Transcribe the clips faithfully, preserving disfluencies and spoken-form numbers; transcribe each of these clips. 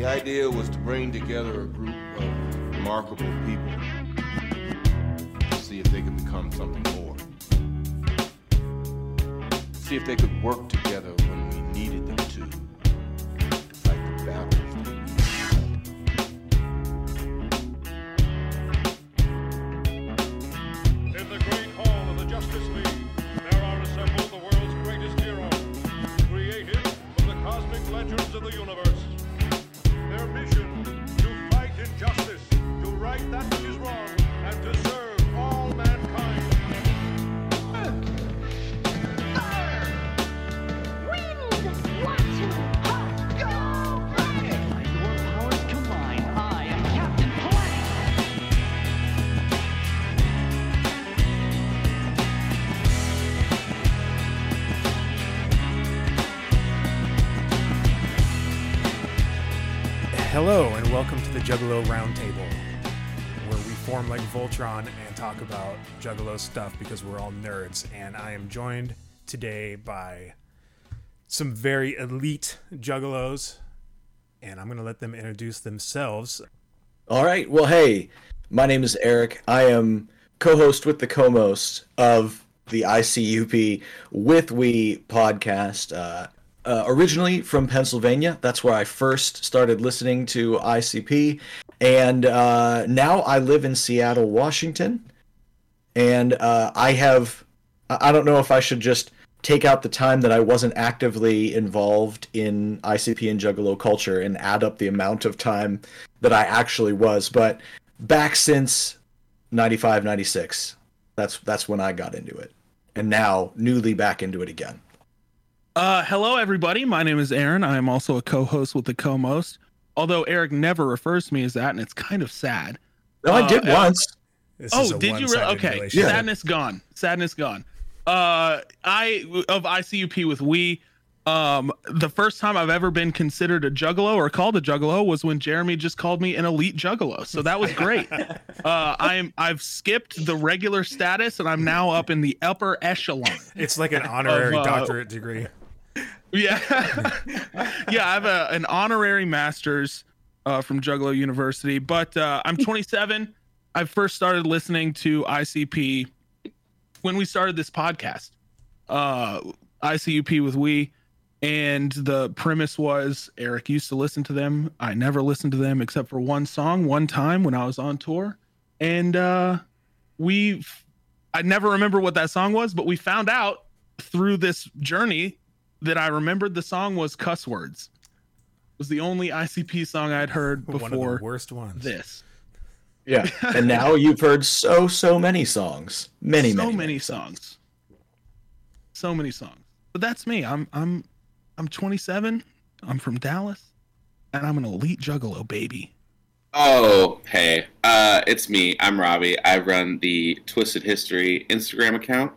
The idea was to bring together a group of remarkable people to see if they could become something more. See if they could work together when we needed them to, to fight the battles that we fought. In the Great Hall of the Justice League, there are assembled the world's greatest heroes, created from the cosmic legends of the universe. Their mission, to fight injustice, to right that which is wrong, and to serve all mankind. Hello and welcome to the Juggalo Roundtable, where we form like Voltron and talk about Juggalo stuff because we're all nerds. And I am joined today by some very elite Juggalos, and I'm going to let them introduce themselves. All right. Well, hey, my name is Eric. I am co-host with the co-most of the I C U P with We podcast. Uh, Uh, originally from Pennsylvania. That's where I first started listening to I C P. And uh, now I live in Seattle, Washington. And uh, I have... I don't know if I should just take out the time that I wasn't actively involved in I C P and Juggalo culture and add up the amount of time that I actually was. But back since ninety-five, ninety-six, that's, that's when I got into it. And now, newly back into it again. Uh, hello, everybody. My name is Aaron. I am also a co-host with the co-most, although Eric never refers to me as that, and it's kind of sad. No, I did uh, once. This oh, did you? Re- okay. Yeah. Sadness gone. Sadness gone. Uh, I, of I C U P with We, um, the first time I've ever been considered a Juggalo or called a Juggalo was when Jeremy just called me an elite Juggalo. So that was great. uh, I am, I've skipped the regular status, and I'm now up in the upper echelon. It's like an honorary of, uh, doctorate degree. Yeah, yeah. I have a, an honorary master's uh, from Juggalo University, but uh, I'm twenty-seven. I first started listening to I C P when we started this podcast, uh, I C U P with We, and the premise was Eric used to listen to them. I never listened to them except for one song, one time when I was on tour, and uh, we. I never remember what that song was, but we found out through this journey that I remembered the song was Cuss Words. It was the only I C P song I'd heard before. One of the worst ones. This. Yeah. And now you've heard so, so many songs. Many, so many, many, many songs. songs. So many songs. But that's me. I'm, I'm, I'm twenty-seven. I'm from Dallas, and I'm an elite Juggalo, baby. Oh, hey, uh, it's me. I'm Robbie. I run the Twisted History Instagram account,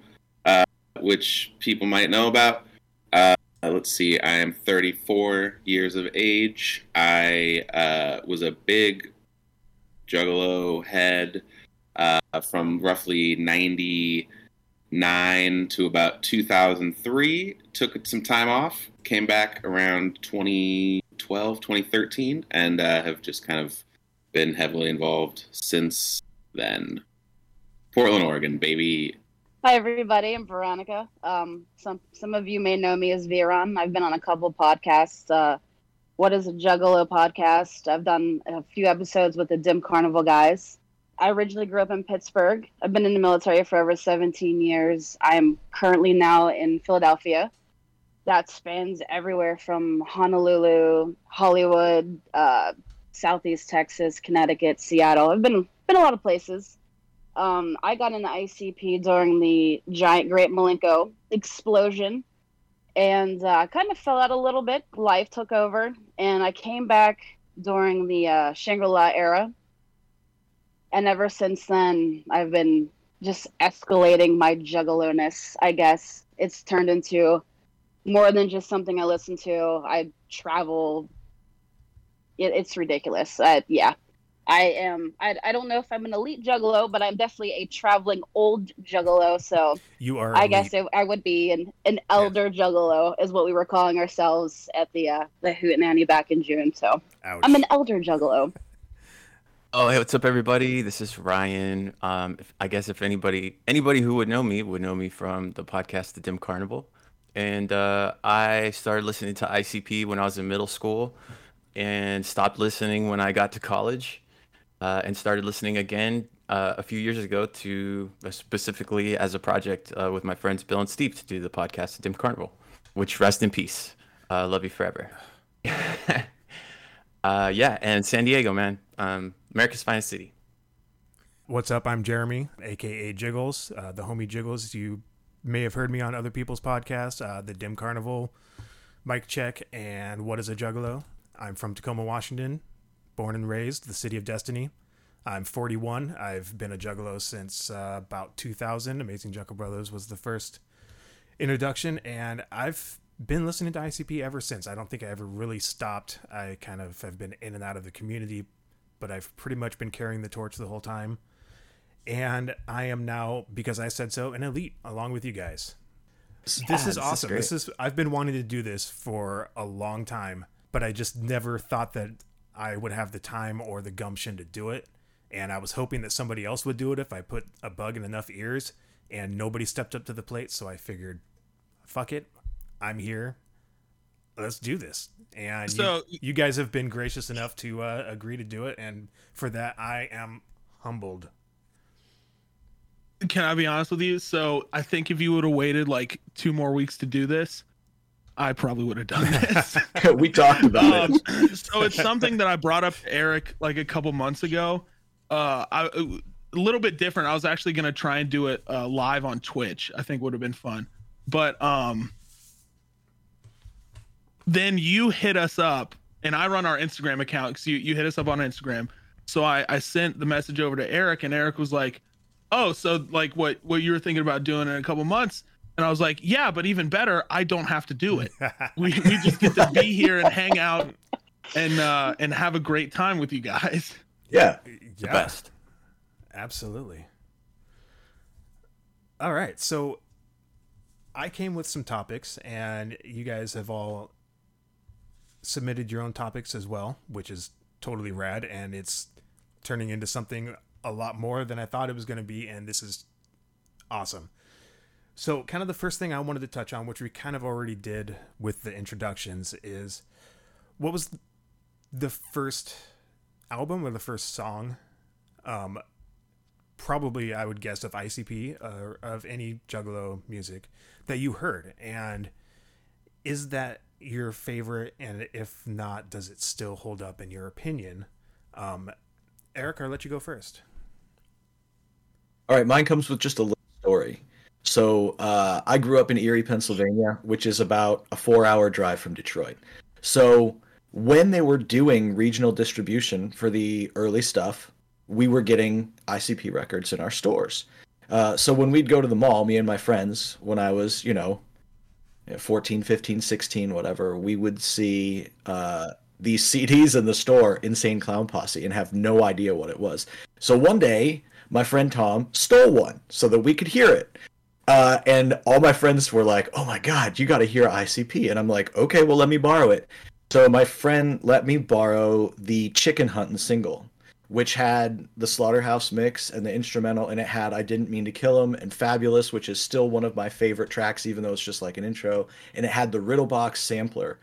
uh, which people might know about. Uh, let's see, I am thirty-four years of age. I uh, was a big Juggalo head uh, from roughly ninety-nine to about two thousand three. Took some time off, came back around twenty twelve, twenty thirteen, and uh, have just kind of been heavily involved since then. Portland, Oregon, baby. Hi, everybody. I'm Veronica. Um, some some of you may know me as Viron. I've been on a couple podcasts. Uh, What Is a Juggalo podcast? I've done a few episodes with the Dim Carnival guys. I originally grew up in Pittsburgh. I've been in the military for over seventeen years. I'm currently now in Philadelphia. That spans everywhere from Honolulu, Hollywood, uh, Southeast Texas, Connecticut, Seattle. I've been been a lot of places. Um, I got into I C P during the giant Great Milenko Explosion, and uh, kind of fell out a little bit. Life took over, and I came back during the uh, Shangri-La Era, and ever since then, I've been just escalating my Juggalo-ness, I guess. It's turned into more than just something I listen to. I travel. It, it's ridiculous. I, yeah. I am, I, I don't know if I'm an elite juggalo, but I'm definitely a traveling old juggalo. So you are, I elite. guess it, I would be an, an elder yeah. juggalo is what we were calling ourselves at the, uh, the Hootenanny back in June. So Ouch. I'm an elder juggalo. Oh, hey, what's up, everybody? This is Ryan. Um, if, I guess if anybody, anybody who would know me would know me from the podcast, The Dim Carnival. And uh, I started listening to I C P when I was in middle school and stopped listening when I got to college. Uh, and started listening again uh, a few years ago to uh, specifically as a project uh, with my friends Bill and Steve to do the podcast Dim Carnival, which rest in peace. Uh, love you forever. uh, yeah, and San Diego, man. Um, America's finest city. What's up? I'm Jeremy, a k a. Jiggles, uh, the homie Jiggles. You may have heard me on other people's podcasts, uh, the Dim Carnival, Mic Check, and What Is a Juggalo? I'm from Tacoma, Washington. Born and raised, the city of destiny. I'm forty-one. I've been a juggalo since uh, about two thousand. Amazing Jeckel Brothers was the first introduction, and I've been listening to I C P ever since. I don't think I ever really stopped. I kind of have been in and out of the community, but I've pretty much been carrying the torch the whole time. And I am now, because I said so, an elite along with you guys. Yeah, this is this awesome. Is this is I've been wanting to do this for a long time, but I just never thought that I would have the time or the gumption to do it, and I was hoping that somebody else would do it if I put a bug in enough ears, and nobody stepped up to the plate, so I figured, fuck it, I'm here, let's do this. And so, you, you guys have been gracious enough to uh, agree to do it, and for that, I am humbled. Can I be honest with you? So I think if you would have waited like two more weeks to do this, I probably would have done this. We talked about um, it. So it's something that I brought up to Eric like a couple months ago. Uh, I, a little bit different. I was actually going to try and do it uh, live on Twitch. I think would have been fun. But um, then you hit us up, and I run our Instagram account because you, you hit us up on Instagram. So I, I sent the message over to Eric, and Eric was like, oh, so like what, what you were thinking about doing in a couple months. And I was like, yeah, but even better, I don't have to do it. We we just get to be here and hang out and uh, and have a great time with you guys. Yeah, yeah. The best. Absolutely. All right. So I came with some topics, and you guys have all submitted your own topics as well, which is totally rad. And it's turning into something a lot more than I thought it was going to be. And this is awesome. So kind of the first thing I wanted to touch on, which we kind of already did with the introductions, is what was the first album or the first song? Um, probably, I would guess, of I C P or of any Juggalo music that you heard. And is that your favorite? And if not, does it still hold up in your opinion? Um, Eric, I'll let you go first. All right. Mine comes with just a little story. So uh, I grew up in Erie, Pennsylvania, which is about a four-hour drive from Detroit. So when they were doing regional distribution for the early stuff, we were getting I C P records in our stores. Uh, so when we'd go to the mall, me and my friends, when I was, you know, fourteen, fifteen, sixteen, whatever, we would see uh, these C Ds in the store, Insane Clown Posse, and have no idea what it was. So one day, my friend Tom stole one so that we could hear it. Uh, and all my friends were like, oh my God, you got to hear I C P. And I'm like, okay, well, let me borrow it. So my friend let me borrow the Chicken Huntin' single, which had the Slaughterhouse mix and the instrumental, and it had I Didn't Mean to Kill Him and Fabulous, which is still one of my favorite tracks, even though it's just like an intro. And it had the Riddle Box sampler.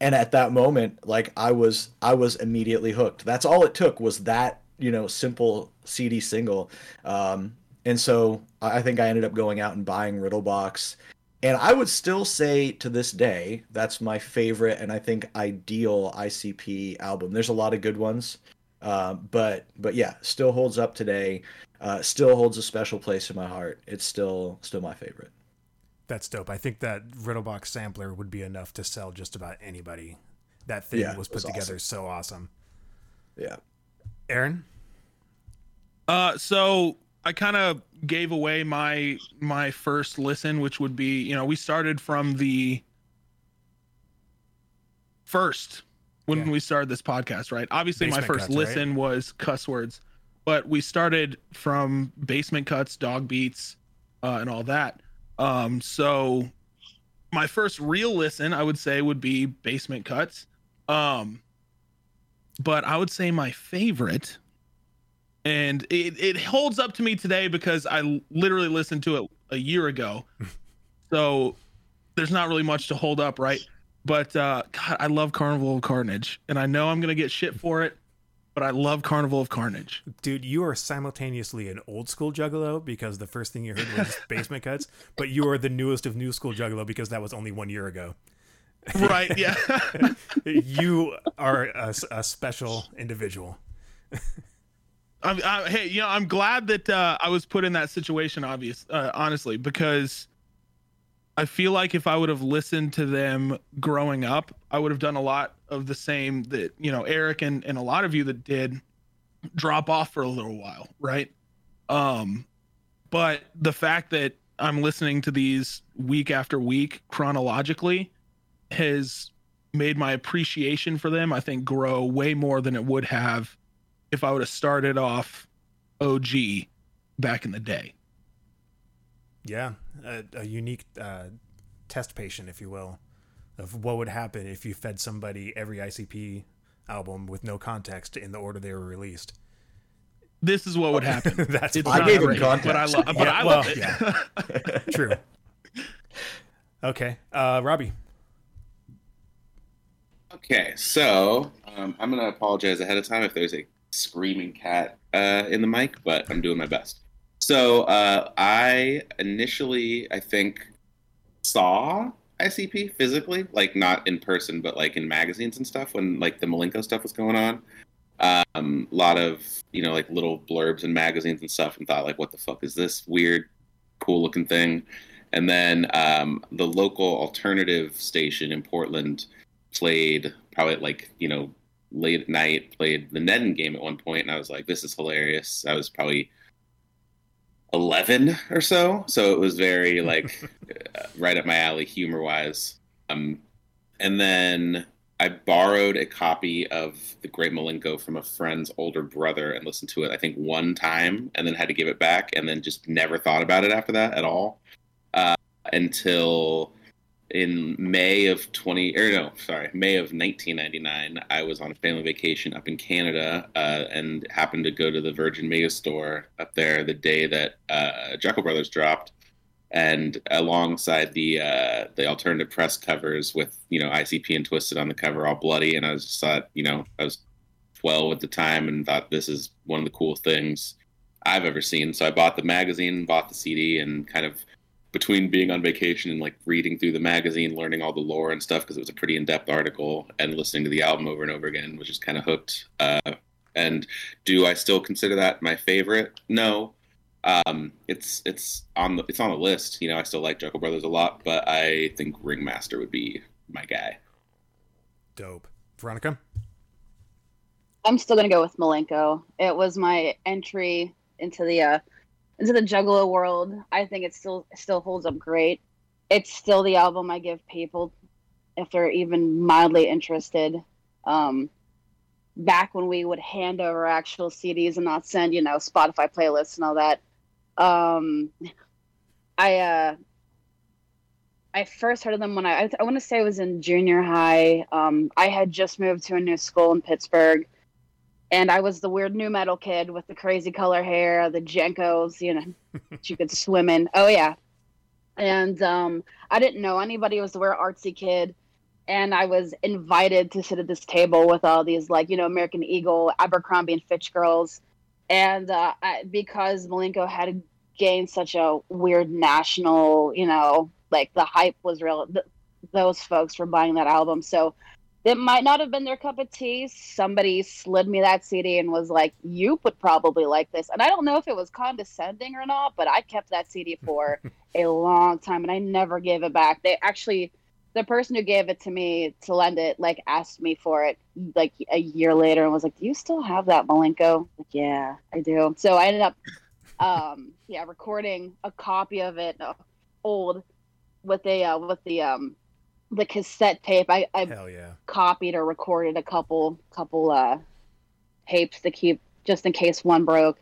And at that moment, like I was, I was immediately hooked. That's all it took was that, you know, simple C D single. Um, And so I think I ended up going out and buying Riddle Box. And I would still say to this day, that's my favorite and I think ideal I C P album. There's a lot of good ones, uh, but but yeah, still holds up today. Uh, still holds a special place in my heart. It's still still my favorite. That's dope. I think that Riddle Box sampler would be enough to sell just about anybody. That thing yeah, was put was together awesome. so awesome. Yeah. Aaron? Uh, so... I kind of gave away my my first listen, which would be, you know, we started from the first when yeah. we started this podcast, right? Obviously, basement my first cuts, listen right? was cuss words, but we started from basement cuts, dog beats, uh, and all that. Um, so my first real listen, I would say, would be basement cuts. Um, but I would say my favorite, and it, it holds up to me today because I literally listened to it a year ago. So there's not really much to hold up, right? But uh, God, I love Carnival of Carnage, and I know I'm going to get shit for it, but I love Carnival of Carnage. Dude, you are simultaneously an old school Juggalo because the first thing you heard was basement cuts, but you are the newest of new school Juggalo because that was only one year ago. Right, yeah. You are a, a special individual. I'm, I, hey, you know, I'm glad that uh, I was put in that situation, obvious, uh, honestly, because I feel like if I would have listened to them growing up, I would have done a lot of the same that, you know, Eric and, and a lot of you that did drop off for a little while, right? Um, but the fact that I'm listening to these week after week chronologically has made my appreciation for them, I think, grow way more than it would have if I would have started off O G back in the day. Yeah, a, a unique uh, test patient, if you will, of what would happen if you fed somebody every I C P album with no context in the order they were released. This is what would happen. That's it's I gave him context, but I, lo- but yeah, I well, love it. Yeah. True. Okay, uh, Robbie. Okay, so um, I'm going to apologize ahead of time if there's a screaming cat uh, in the mic, but I'm doing my best. So uh, I initially, I think, saw I C P physically, like not in person, but like in magazines and stuff when like the Milenko stuff was going on. Um, a lot of, you know, like little blurbs in magazines and stuff, and thought like, what the fuck is this weird, cool looking thing? And then um, the local alternative station in Portland played probably like, you know, late at night, played the Nedden game at one point, and I was like, this is hilarious. I was probably eleven or so, so it was very like uh, right up my alley humor wise. Um, and then I borrowed a copy of the Great Milenko from a friend's older brother and listened to it, I think, one time, and then had to give it back, and then just never thought about it after that at all uh, until. In May of twenty, or no, sorry, May of nineteen ninety-nine, I was on a family vacation up in Canada uh, and happened to go to the Virgin Mega Store up there the day that uh, Jeckel Brothers dropped, and alongside the uh, the alternative press covers with, you know, I C P and Twisted on the cover, all bloody, and I was just thought, you know, I was twelve at the time and thought this is one of the coolest things I've ever seen. So I bought the magazine, bought the C D, and kind of between being on vacation and like reading through the magazine, learning all the lore and stuff, because it was a pretty in-depth article, and listening to the album over and over again was just kind of hooked. Uh, and do I still consider that my favorite? No, um, it's it's on the it's on the list. You know, I still like Jeckel Brothers a lot, but I think Ringmaster would be my guy. Dope, Veronica. I'm still gonna go with Milenko. It was my entry into the. Uh... into the Juggalo world. I think it still still holds up great. It's still the album I give people if they're even mildly interested. Um, back when we would hand over actual C Ds and not send, you know, Spotify playlists and all that. Um, I uh, I first heard of them when I, I, I want to say it was in junior high. Um, I had just moved to a new school in Pittsburgh. And I was the weird new metal kid with the crazy color hair, the Jenkos, you know, that you could swim in. Oh, yeah. And um, I didn't know anybody. I was the weird artsy kid. And I was invited to sit at this table with all these, like, you know, American Eagle, Abercrombie and Fitch girls. And uh, I, because Milenko had gained such a weird national, you know, like the hype was real. Th- those folks were buying that album. So it might not have been their cup of tea. Somebody slid me that C D and was like, you would probably like this. And I don't know if it was condescending or not, but I kept that C D for a long time, and I never gave it back. They actually, the person who gave it to me to lend it, like, asked me for it like a year later and was like, do you still have that Milenko? Like, yeah, I do. So I ended up, um, yeah, recording a copy of it old with a, uh, with the, um, the cassette tape. I, I Hell yeah. copied or recorded a couple couple uh, tapes to keep just in case one broke.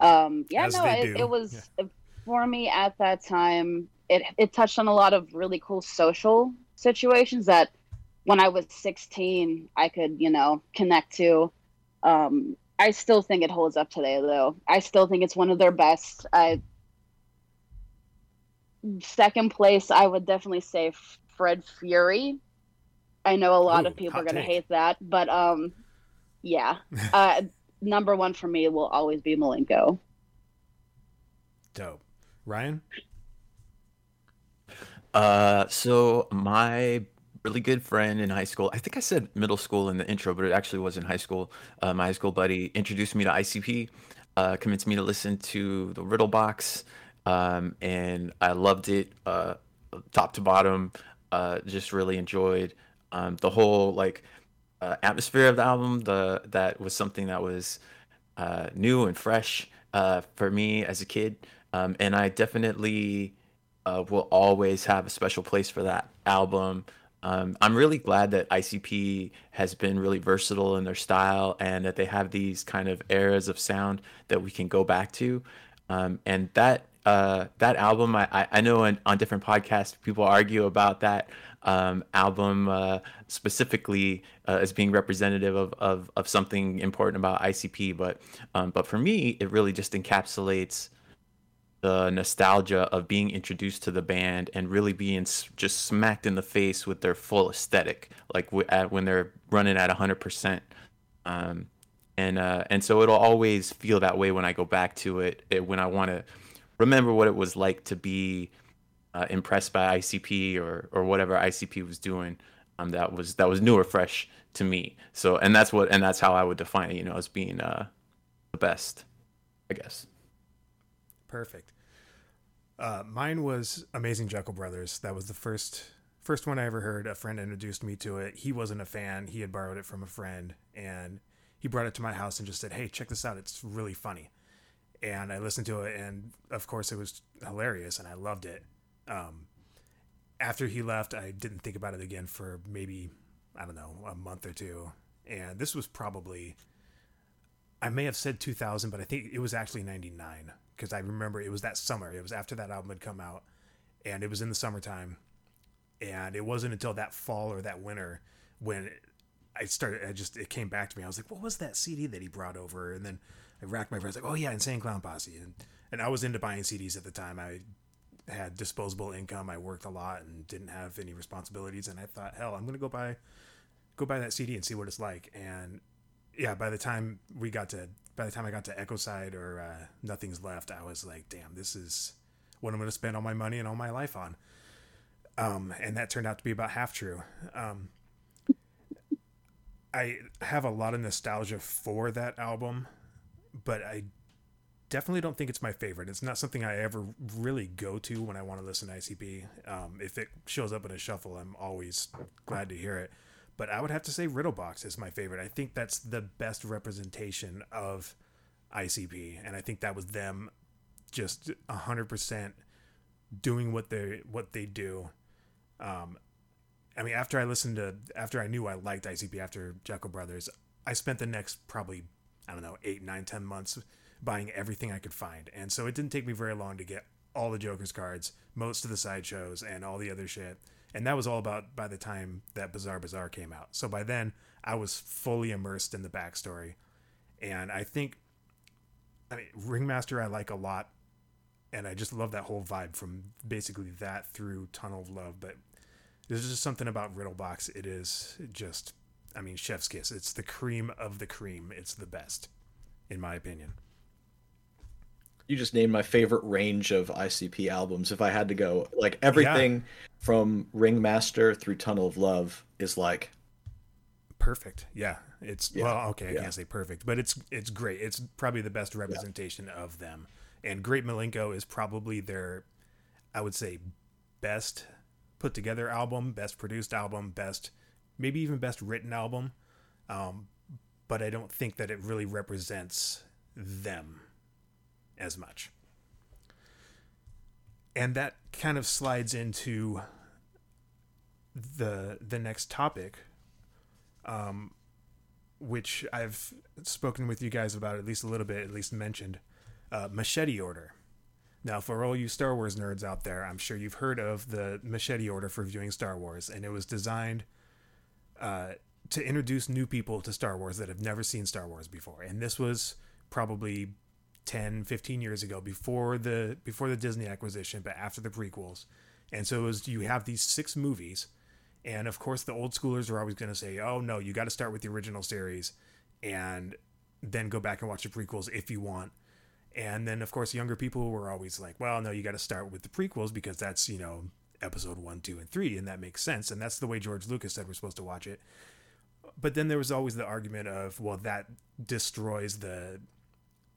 Um, yeah, As no, it, it was yeah. for me at that time. It it touched on a lot of really cool social situations that when I was sixteen, I could, you know, connect to. Um, I still think it holds up today, though. I still think it's one of their best. I, second place, I would definitely say Fred Fury. I know a lot Ooh, of people are going to hate that, but um, yeah. uh, number one for me will always be Milenko. Dope. Ryan? Uh, so my really good friend in high school, I think I said middle school in the intro, but it actually was in high school. Uh, my high school buddy introduced me to I C P, uh, convinced me to listen to the Riddle Box, um, and I loved it, uh, top to bottom. Uh, just really enjoyed um, the whole like uh, atmosphere of the album. The that was something that was uh, new and fresh uh, for me as a kid, um, and I definitely. Uh, will always have a special place for that album. Um, I'm really glad that I C P has been really versatile in their style and that they have these kind of eras of sound that we can go back to. Um, and that uh, that album, I, I know on, on different podcasts, people argue about that um, album uh, specifically uh, as being representative of, of of something important about I C P. But um, but for me, it really just encapsulates the nostalgia of being introduced to the band and really being just smacked in the face with their full aesthetic, like when they're running at one hundred percent. Um, and uh, and so it'll always feel that way when I go back to it, it when I want to remember what it was like to be uh, impressed by I C P or or whatever I C P was doing. Um, that was that was new or fresh to me. So and that's what and that's how I would define it, you know, as being uh, the best, I guess. Perfect. Uh, mine was Amazing Jeckel Brothers. That was the first first one I ever heard. A friend introduced me to it. He wasn't a fan. He had borrowed it from a friend, and he brought it to my house and just said, "Hey, check this out. It's really funny." And I listened to it, and of course, it was hilarious, and I loved it. Um, after he left, I didn't think about it again for maybe, I don't know, a month or two. And this was probably, I may have said two thousand, but I think it was actually ninety-nine. Because I remember it was that summer. It was after that album had come out, and it was in the summertime. And it wasn't until that fall or that winter when I started. I just it came back to me. I was like, "What was that C D that he brought over?" And then I racked my brains like, "Oh yeah, Insane Clown Posse." And and I was into buying C Ds at the time. I had disposable income. I worked a lot and didn't have any responsibilities. And I thought, "Hell, I'm gonna go buy go buy that C D and see what it's like." And yeah, by the time we got to. By the time I got to Echo Side or uh, Nothing's Left, I was like, damn, this is what I'm going to spend all my money and all my life on. Um, and that turned out to be about half true. Um, I have a lot of nostalgia for that album, but I definitely don't think it's my favorite. It's not something I ever really go to when I want to listen to I C P. Um, if it shows up in a shuffle, I'm always glad to hear it. But I would have to say Riddle Box is my favorite. I think that's the best representation of I C P. And I think that was them just one hundred percent doing what they what they do. Um, I mean, after I listened to, after I knew I liked I C P after Jeckel Brothers, I spent the next probably, I don't know, eight, nine, ten months buying everything I could find. And so it didn't take me very long to get all the Joker's cards, most of the sideshows, and all the other shit. And that was all about by the time that Bizarre Bizarre came out. So by then, I was fully immersed in the backstory. And I think, I mean, Ringmaster I like a lot. And I just love that whole vibe from basically that through Tunnel of Love. But there's just something about Riddle Box. It is just, I mean, chef's kiss. It's the cream of the cream. It's the best, in my opinion. You just named my favorite range of I C P albums. If I had to go, like everything... Yeah. From Ringmaster through Tunnel of Love is like perfect. Yeah, it's yeah. well, okay, I yeah. can't say perfect, but it's it's great. It's probably the best representation yeah. of them. And Great Milenko is probably their, I would say, best put together album, best produced album, best maybe even best written album. Um, but I don't think that it really represents them as much. And that kind of slides into the the next topic, um, which I've spoken with you guys about at least a little bit, at least mentioned, uh, Machete Order. Now, for all you Star Wars nerds out there, I'm sure you've heard of the Machete Order for viewing Star Wars, and it was designed uh, to introduce new people to Star Wars that have never seen Star Wars before. And this was probably ten, fifteen years ago, before the before the Disney acquisition, but after the prequels. And so it was, you have these six movies, and of course the old schoolers are always going to say, oh no, you got to start with the original series and then go back and watch the prequels if you want. And then, of course, younger people were always like, well, no, you got to start with the prequels because that's, you know, episode one, two, and three, and that makes sense. And that's the way George Lucas said we're supposed to watch it. But then there was always the argument of, well, that destroys the,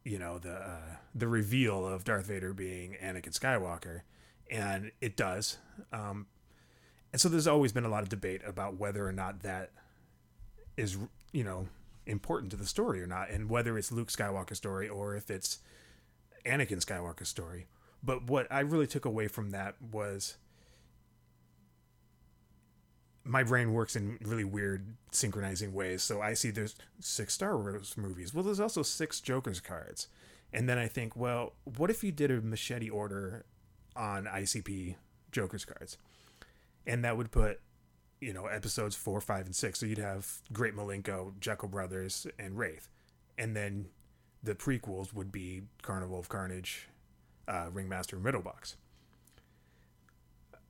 you know, the uh, the reveal of Darth Vader being Anakin Skywalker. And it does. Um, and so there's always been a lot of debate about whether or not that is, you know, important to the story or not, and whether it's Luke Skywalker's story or if it's Anakin Skywalker's story. But what I really took away from that was, my brain works in really weird synchronizing ways. So I see there's six Star Wars movies. Well, there's also six Joker's cards. And then I think, well, what if you did a Machete Order on I C P Joker's cards? And that would put, you know, episodes four, five, and six. So you'd have Great Milenko, Jeckel Brothers, and Wraith. And then the prequels would be Carnival of Carnage, uh, Ringmaster, and Riddle Box.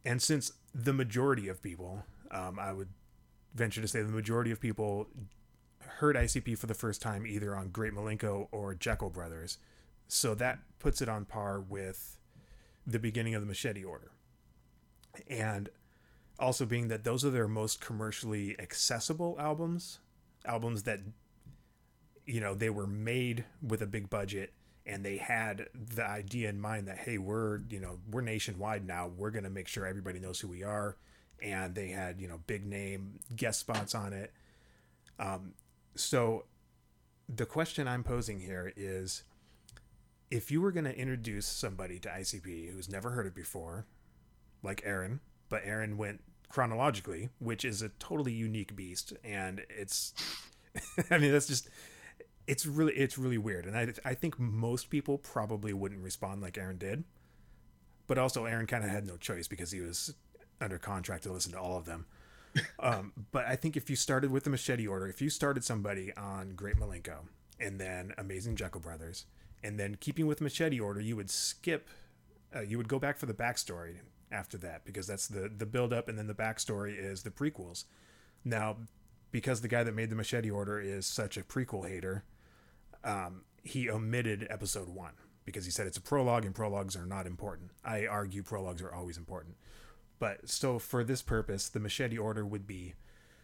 And since the majority of people, um, I would venture to say the majority of people heard I C P for the first time either on Great Milenko or Jeckel Brothers, so that puts it on par with the beginning of the Machete Order. And also being that those are their most commercially accessible albums, albums that, you know, they were made with a big budget and they had the idea in mind that, hey, we're, you know, we're nationwide now. We're going to make sure everybody knows who we are. And they had, you know, big name guest spots on it. Um, so the question I'm posing here is, if you were going to introduce somebody to I C P who's never heard it before, like Aaron, but Aaron went chronologically, which is a totally unique beast. And it's, I mean, that's just, it's really, it's really weird. And I I think most people probably wouldn't respond like Aaron did, but also Aaron kind of had no choice because he was under contract to listen to all of them. Um, but I think if you started with the Machete Order, if you started somebody on Great Milenko and then Amazing Jeckel Brothers, and then keeping with Machete Order, you would skip, uh, you would go back for the backstory after that, because that's the the build up, and then the backstory is the prequels. Now, because the guy that made the Machete Order is such a prequel hater, um, he omitted episode one because he said it's a prologue and prologues are not important. I argue prologues are always important. But so for this purpose, the Machete Order would be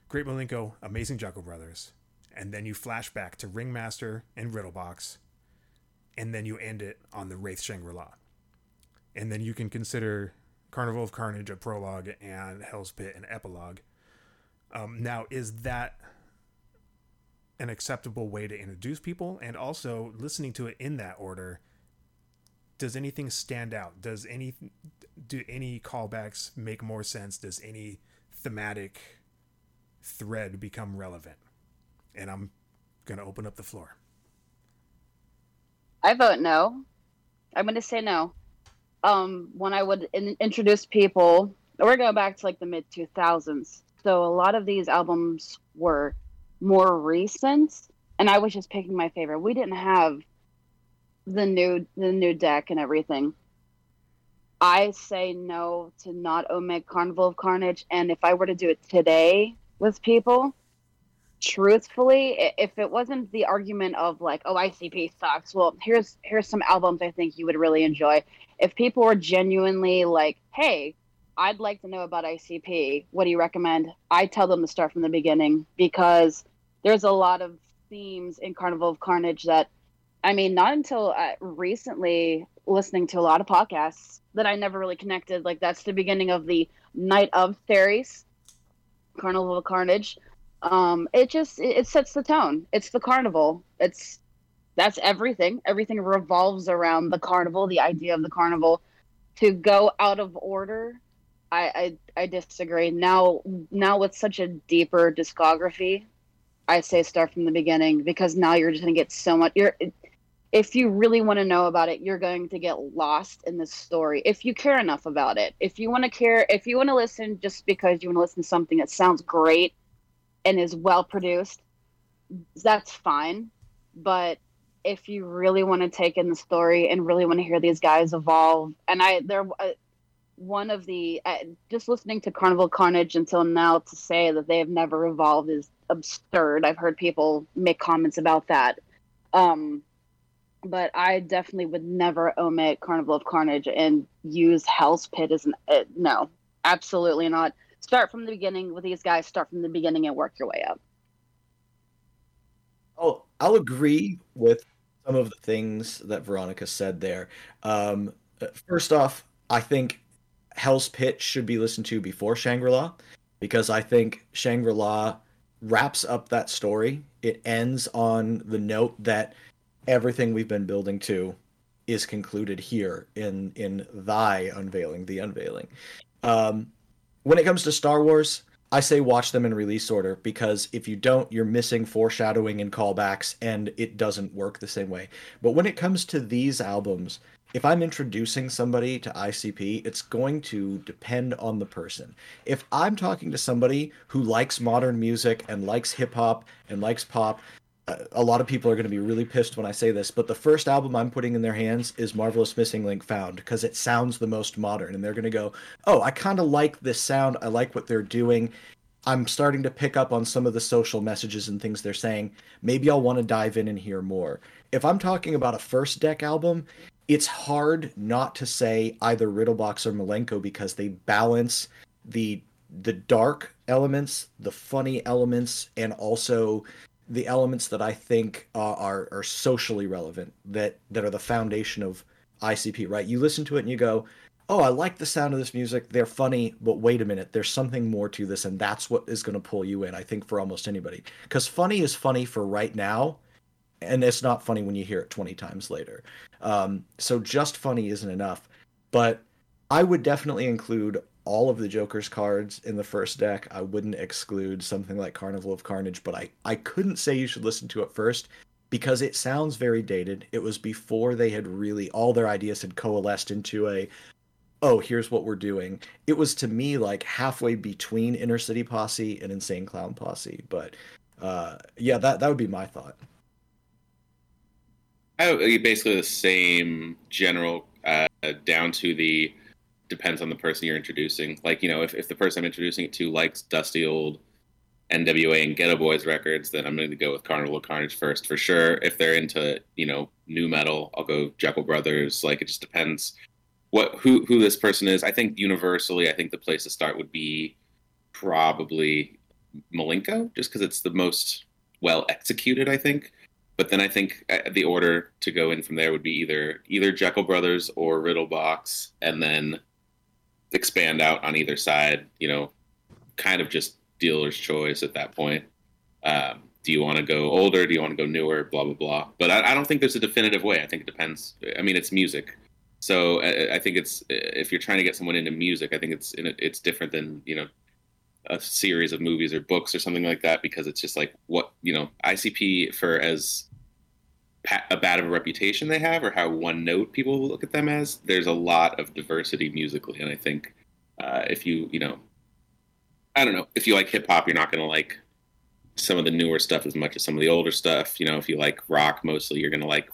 Great Milenko, Amazing Jeckel Brothers, and then you flash back to Ringmaster and Riddle Box, and then you end it on the Wraith Shangri-La. And then you can consider Carnival of Carnage a prologue and Hell's Pit an epilogue. Um, now, is that an acceptable way to introduce people? And also, listening to it in that order, does anything stand out? Does any do any callbacks make more sense? Does any thematic thread become relevant? And I'm going to open up the floor. I vote no. I'm going to say no. Um, when I would in- introduce people, we're going back to like the mid two thousands. So a lot of these albums were more recent, and I was just picking my favorite. We didn't have the new the new deck and everything. I say no to not omit Carnival of Carnage, and if I were to do it today with people, truthfully, if it wasn't the argument of like, oh, I C P sucks, well, here's here's some albums I think you would really enjoy. If people were genuinely like, hey, I'd like to know about I C P, what do you recommend? I tell them to start from the beginning, because there's a lot of themes in Carnival of Carnage that, I mean, not until uh, recently, listening to a lot of podcasts, that I never really connected. Like, that's the beginning of the Night of series, Carnival of Carnage. Um, it just, it, it sets the tone. It's the carnival. It's, that's everything. Everything revolves around the carnival, the idea of the carnival. To go out of order, I, I I disagree. Now now with such a deeper discography, I say start from the beginning, because now you're just going to get so much. You're, if you really want to know about it, you're going to get lost in this story. If you care enough about it, if you want to care, if you want to listen just because you want to listen to something that sounds great and is well produced, that's fine. But if you really want to take in the story and really want to hear these guys evolve, and I, they're uh, one of the, uh, just listening to Carnival Carnage until now, to say that they have never evolved is absurd. I've heard people make comments about that. Um, but I definitely would never omit Carnival of Carnage and use Hell's Pit as an, uh, no, absolutely not. Start from the beginning with these guys, start from the beginning and work your way up. Oh, I'll agree with some of the things that Veronica said there. Um, first off, I think Hell's Pit should be listened to before Shangri-La, because I think Shangri-La wraps up that story. It ends on the note that everything we've been building to is concluded here in in thy unveiling, the unveiling. Um, when it comes to Star Wars, I say watch them in release order, because if you don't, you're missing foreshadowing and callbacks, and it doesn't work the same way. But when it comes to these albums, if I'm introducing somebody to I C P, it's going to depend on the person. If I'm talking to somebody who likes modern music and likes hip-hop and likes pop, a lot of people are going to be really pissed when I say this, but the first album I'm putting in their hands is Marvelous Missing Link Found, because it sounds the most modern, and they're going to go, oh, I kind of like this sound, I like what they're doing, I'm starting to pick up on some of the social messages and things they're saying, maybe I'll want to dive in and hear more. If I'm talking about a first deck album, it's hard not to say either Riddle Box or Milenko, because they balance the the dark elements, the funny elements, and also the elements that I think are, are are socially relevant, that that are the foundation of I C P, right? You listen to it and you go, oh, I like the sound of this music, they're funny, but wait a minute, there's something more to this, and that's what is going to pull you in, I think, for almost anybody. Because funny is funny for right now, and it's not funny when you hear it twenty times later. Um, so just funny isn't enough. But I would definitely include all of the Joker's cards in the first deck. I wouldn't exclude something like Carnival of Carnage, but I, I couldn't say you should listen to it first, because it sounds very dated. It was before they had really, all their ideas had coalesced into a, oh, here's what we're doing. It was, to me, like halfway between Inner City Posse and Insane Clown Posse. But uh, yeah, that, that would be my thought. I have basically the same general, uh, down to the, depends on the person you're introducing. Like, you know, if, if the person I'm introducing it to likes dusty old N W A and Ghetto Boys records, then I'm going to go with Carnival of Carnage first for sure. If they're into, you know, new metal, I'll go Jeckel Brothers. Like, it just depends what who who this person is. I think universally, I think the place to start would be probably Milenko, just because it's the most well executed, I think. But then I think the order to go in from there would be either either Jeckel Brothers or Riddle Box, and then expand out on either side, you know, kind of just dealer's choice at that point. Um, do you want to go older? Do you want to go newer? Blah, blah, blah. But I, I don't think there's a definitive way. I think it depends. I mean, it's music. So I, I think it's, if you're trying to get someone into music, I think it's it's different than, you know, a series of movies or books or something like that, because it's just like, what, you know, I C P, for as pa- a bad of a reputation they have, or how one note people will look at them as, there's a lot of diversity musically. And I think uh, if you, you know, I don't know, if you like hip hop, you're not going to like some of the newer stuff as much as some of the older stuff. You know, if you like rock, mostly you're going to like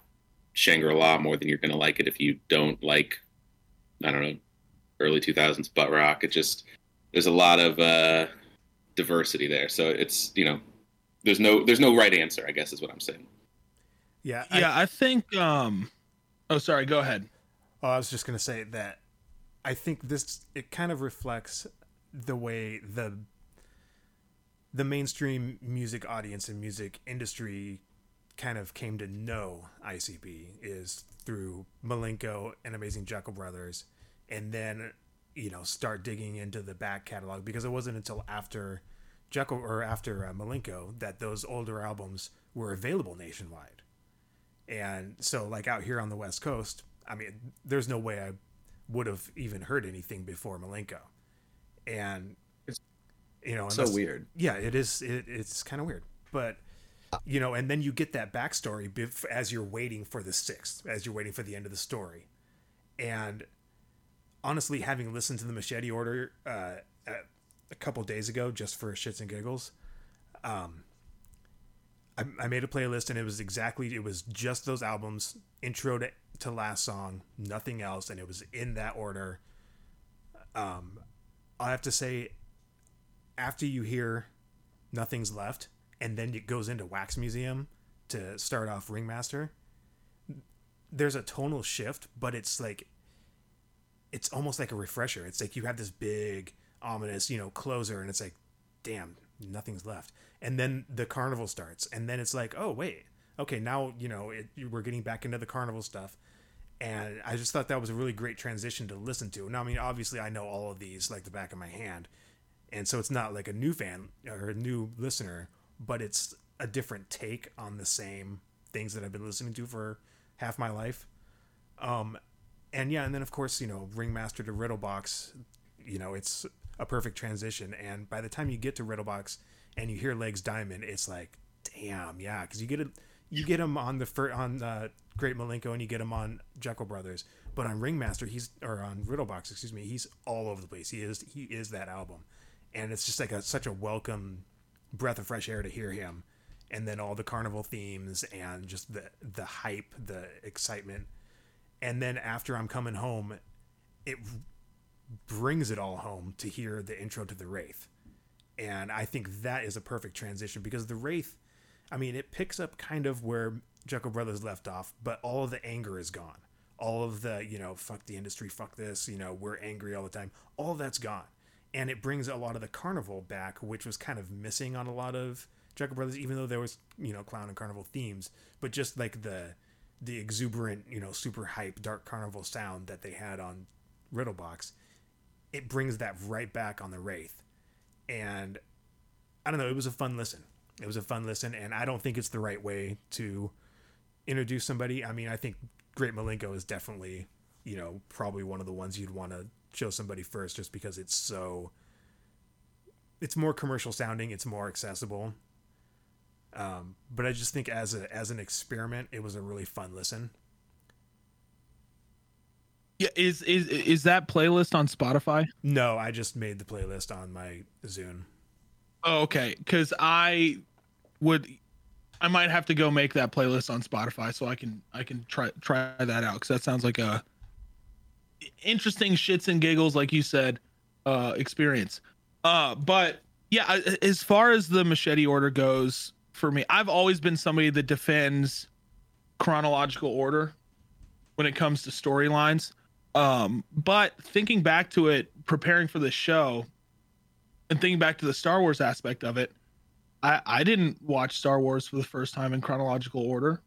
Shangri-La more than you're going to like it. If you don't like, I don't know, early two thousands butt rock, it just, there's a lot of uh, diversity there. So it's, you know, there's no there's no right answer, I guess, is what I'm saying. Yeah. I, yeah, I think. Um, oh, sorry. Go ahead. Oh, I was just going to say that I think this, it kind of reflects the way the the mainstream music audience and music industry kind of came to know I C P is through Milenko and Amazing Jeckel Brothers, and then, you know, start digging into the back catalog, because it wasn't until after Jeckel or after uh, Milenko that those older albums were available nationwide. And so, like, out here on the West Coast, I mean, there's no way I would have even heard anything before Milenko. and it's, you know, so weird. Yeah, it is. It, it's kind of weird, but you know, and then you get that backstory bef- as you're waiting for the sixth, as you're waiting for the end of the story. And honestly, having listened to the Machete Order uh, a couple days ago, just for shits and giggles, um, I, I made a playlist, and it was exactly, it was just those albums, intro to, to last song, nothing else. And it was in that order. Um, I have to say, after you hear Nothing's Left, and then it goes into Wax Museum to start off Ringmaster, there's a tonal shift, but it's like, it's almost like a refresher. It's like you have this big, ominous, you know, closer, and it's like, damn, nothing's left. And then the carnival starts, and then it's like, oh, wait, okay, now, you know, it, we're getting back into the carnival stuff. And I just thought that was a really great transition to listen to. Now, I mean, obviously, I know all of these like the back of my hand, and so it's not like a new fan or a new listener, but it's a different take on the same things that I've been listening to for half my life. Um, and yeah, and then of course, you know, Ringmaster to Riddle Box, you know, it's a perfect transition. And by the time you get to Riddle Box and you hear Legs Diamond, it's like, damn, yeah, because you get a, you get him on the fir- on uh, Great Milenko, and you get him on Jeckel Brothers, but on Ringmaster, he's or on Riddle Box, excuse me, he's all over the place. He is he is that album, and it's just like a, such a welcome breath of fresh air to hear him, and then all the carnival themes and just the the hype, the excitement. And then after I'm Coming Home, it brings it all home to hear the intro to The Wraith. And I think that is a perfect transition, because The Wraith, I mean, it picks up kind of where Jeckel Brothers left off, but all of the anger is gone. All of the, you know, fuck the industry, fuck this, you know, we're angry all the time. All that's gone. And it brings a lot of the carnival back, which was kind of missing on a lot of Jeckel Brothers, even though there was, you know, clown and carnival themes, but just like the the exuberant, you know, super hype, dark carnival sound that they had on Riddle Box, it brings that right back on The Wraith. And I don't know, it was a fun listen. It was a fun listen, and I don't think it's the right way to introduce somebody. I mean, I think Great Milenko is definitely, you know, probably one of the ones you'd want to show somebody first, just because it's so, it's more commercial sounding, it's more accessible. Um, but I just think as a as an experiment, it was a really fun listen. Yeah, is is is that playlist on Spotify? No, I just made the playlist on my Zune. Oh, okay, because I would, I might have to go make that playlist on Spotify so I can I can try try that out, because that sounds like a interesting shits and giggles, like you said, uh, experience. Uh, but yeah, as far as the Machete Order goes, for me, I've always been somebody that defends chronological order when it comes to storylines. Um, but thinking back to it, preparing for this show, and thinking back to the Star Wars aspect of it, I, I didn't watch Star Wars for the first time in chronological order.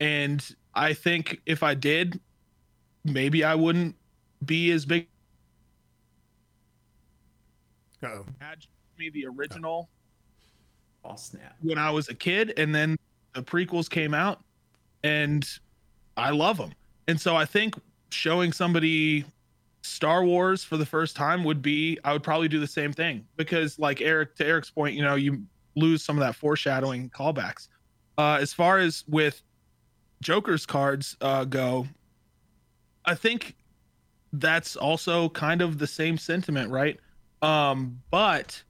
And I think if I did, maybe I wouldn't be as big. Uh-oh. Me the original. Oh, snap. When I was a kid, and then the prequels came out, and I love them. And so I think showing somebody Star Wars for the first time would be, I would probably do the same thing, because like Eric, to Eric's point, you know, you lose some of that foreshadowing callbacks. Uh, as far as with Joker's cards uh, go, I think that's also kind of the same sentiment, right? Um, but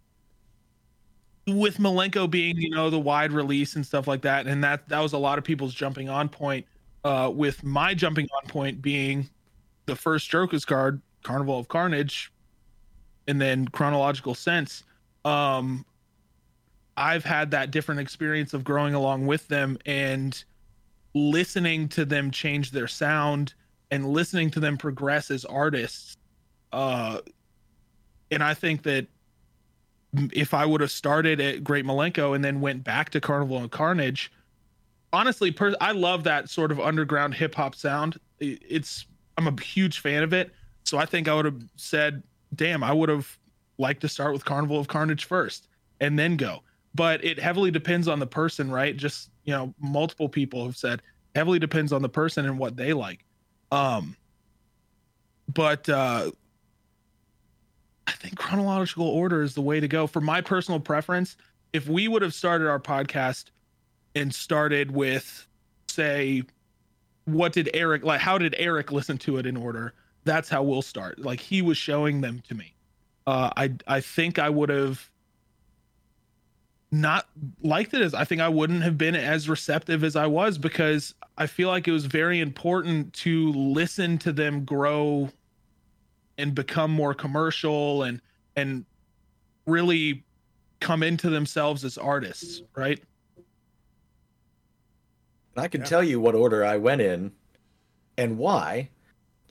with Milenko being, you know, the wide release and stuff like that, and that that was a lot of people's jumping on point, uh, with my jumping on point being the first Joker's card, Carnival of Carnage, and then chronological sense. Um, I've had that different experience of growing along with them and listening to them change their sound and listening to them progress as artists. Uh, and I think that if I would have started at Great Milenko and then went back to Carnival and Carnage, honestly, pers- I love that sort of underground hip hop sound. It's, I'm a huge fan of it. So I think I would have said, damn, I would have liked to start with Carnival of Carnage first and then go. But it heavily depends on the person, right? Just, you know, multiple people have said heavily depends on the person and what they like. Um, but, uh, think chronological order is the way to go. For my personal preference, if we would have started our podcast and started with, say, what did Eric, like, how did Eric listen to it in order? That's how we'll start. Like, he was showing them to me. Uh, I, I think I would have not liked it as, I think I wouldn't have been as receptive as I was, because I feel like it was very important to listen to them grow and become more commercial and, and really come into themselves as artists. Right. And I can yeah. tell you what order I went in and why.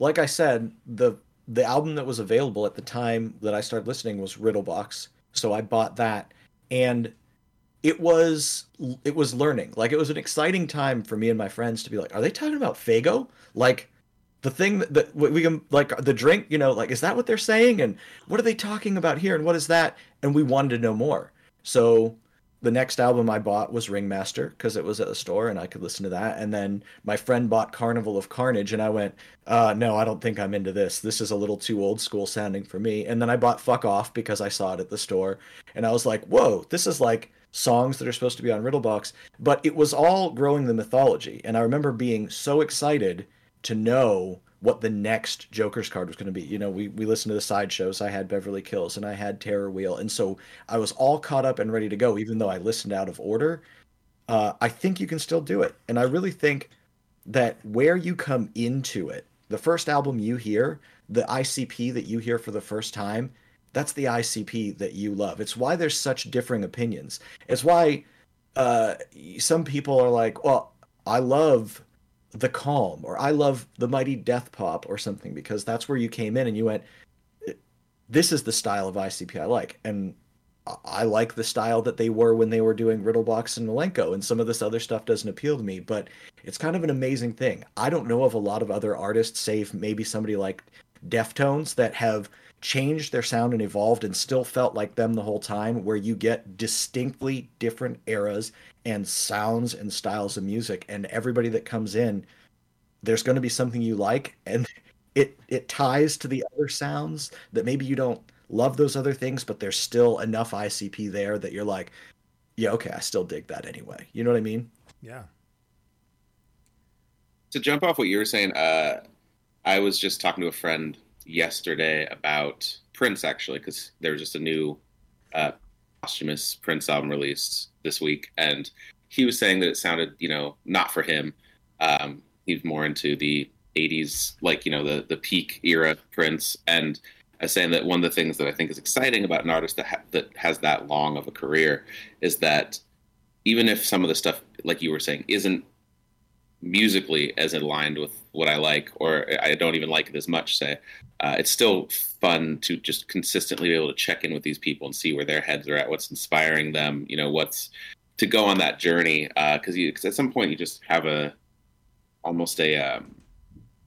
Like I said, the the album that was available at the time that I started listening was Riddle Box, so I bought that, and it was it was learning. Like, it was an exciting time for me and my friends to be like, "Are they talking about Faygo? Like, the thing that, that we can, like, the drink, you know, like, is that what they're saying? And what are they talking about here? And what is that?" And we wanted to know more. So the next album I bought was Ringmaster, because it was at the store and I could listen to that. And then my friend bought Carnival of Carnage, and I went, uh, no, I don't think I'm into this. This is a little too old school sounding for me. And then I bought Fuck Off because I saw it at the store. And I was like, whoa, this is like songs that are supposed to be on Riddle Box. But it was all growing the mythology. And I remember being so excited to know what the next Joker's card was going to be. You know, we, we listened to the sideshows. I had Beverly Kills and I had Terror Wheel. And so I was all caught up and ready to go, even though I listened out of order. Uh, I think you can still do it. And I really think that where you come into it, the first album you hear, the I C P that you hear for the first time, that's the I C P that you love. It's why there's such differing opinions. It's why uh, some people are like, well, I love The Calm, or I love the Mighty Death Pop or something, because that's where you came in and you went, this is the style of I C P I like. And I like the style that they were when they were doing Riddle Box and Milenko, and some of this other stuff doesn't appeal to me, but it's kind of an amazing thing. I don't know of a lot of other artists, save maybe somebody like Deftones, that have changed their sound and evolved and still felt like them the whole time, where you get distinctly different eras and sounds and styles of music, and everybody that comes in, there's going to be something you like, and it it ties to the other sounds that maybe you don't love those other things, but there's still enough I C P there that you're like, yeah, okay, I still dig that anyway. You know what I mean? Yeah. To jump off what you were saying, uh I was just talking to a friend yesterday about Prince, actually, because there was just a new uh, posthumous Prince album released this week, and he was saying that it sounded, you know, not for him. Um, he's more into the eighties, like, you know, the the peak era Prince. And I was saying that one of the things that I think is exciting about an artist that ha- that has that long of a career is that even if some of the stuff, like you were saying, isn't musically as aligned with what I like, or I don't even like it as much, say, uh, it's still fun to just consistently be able to check in with these people and see where their heads are at, what's inspiring them, you know, what's to go on that journey. Uh, cause you, cause at some point you just have a, almost a, um,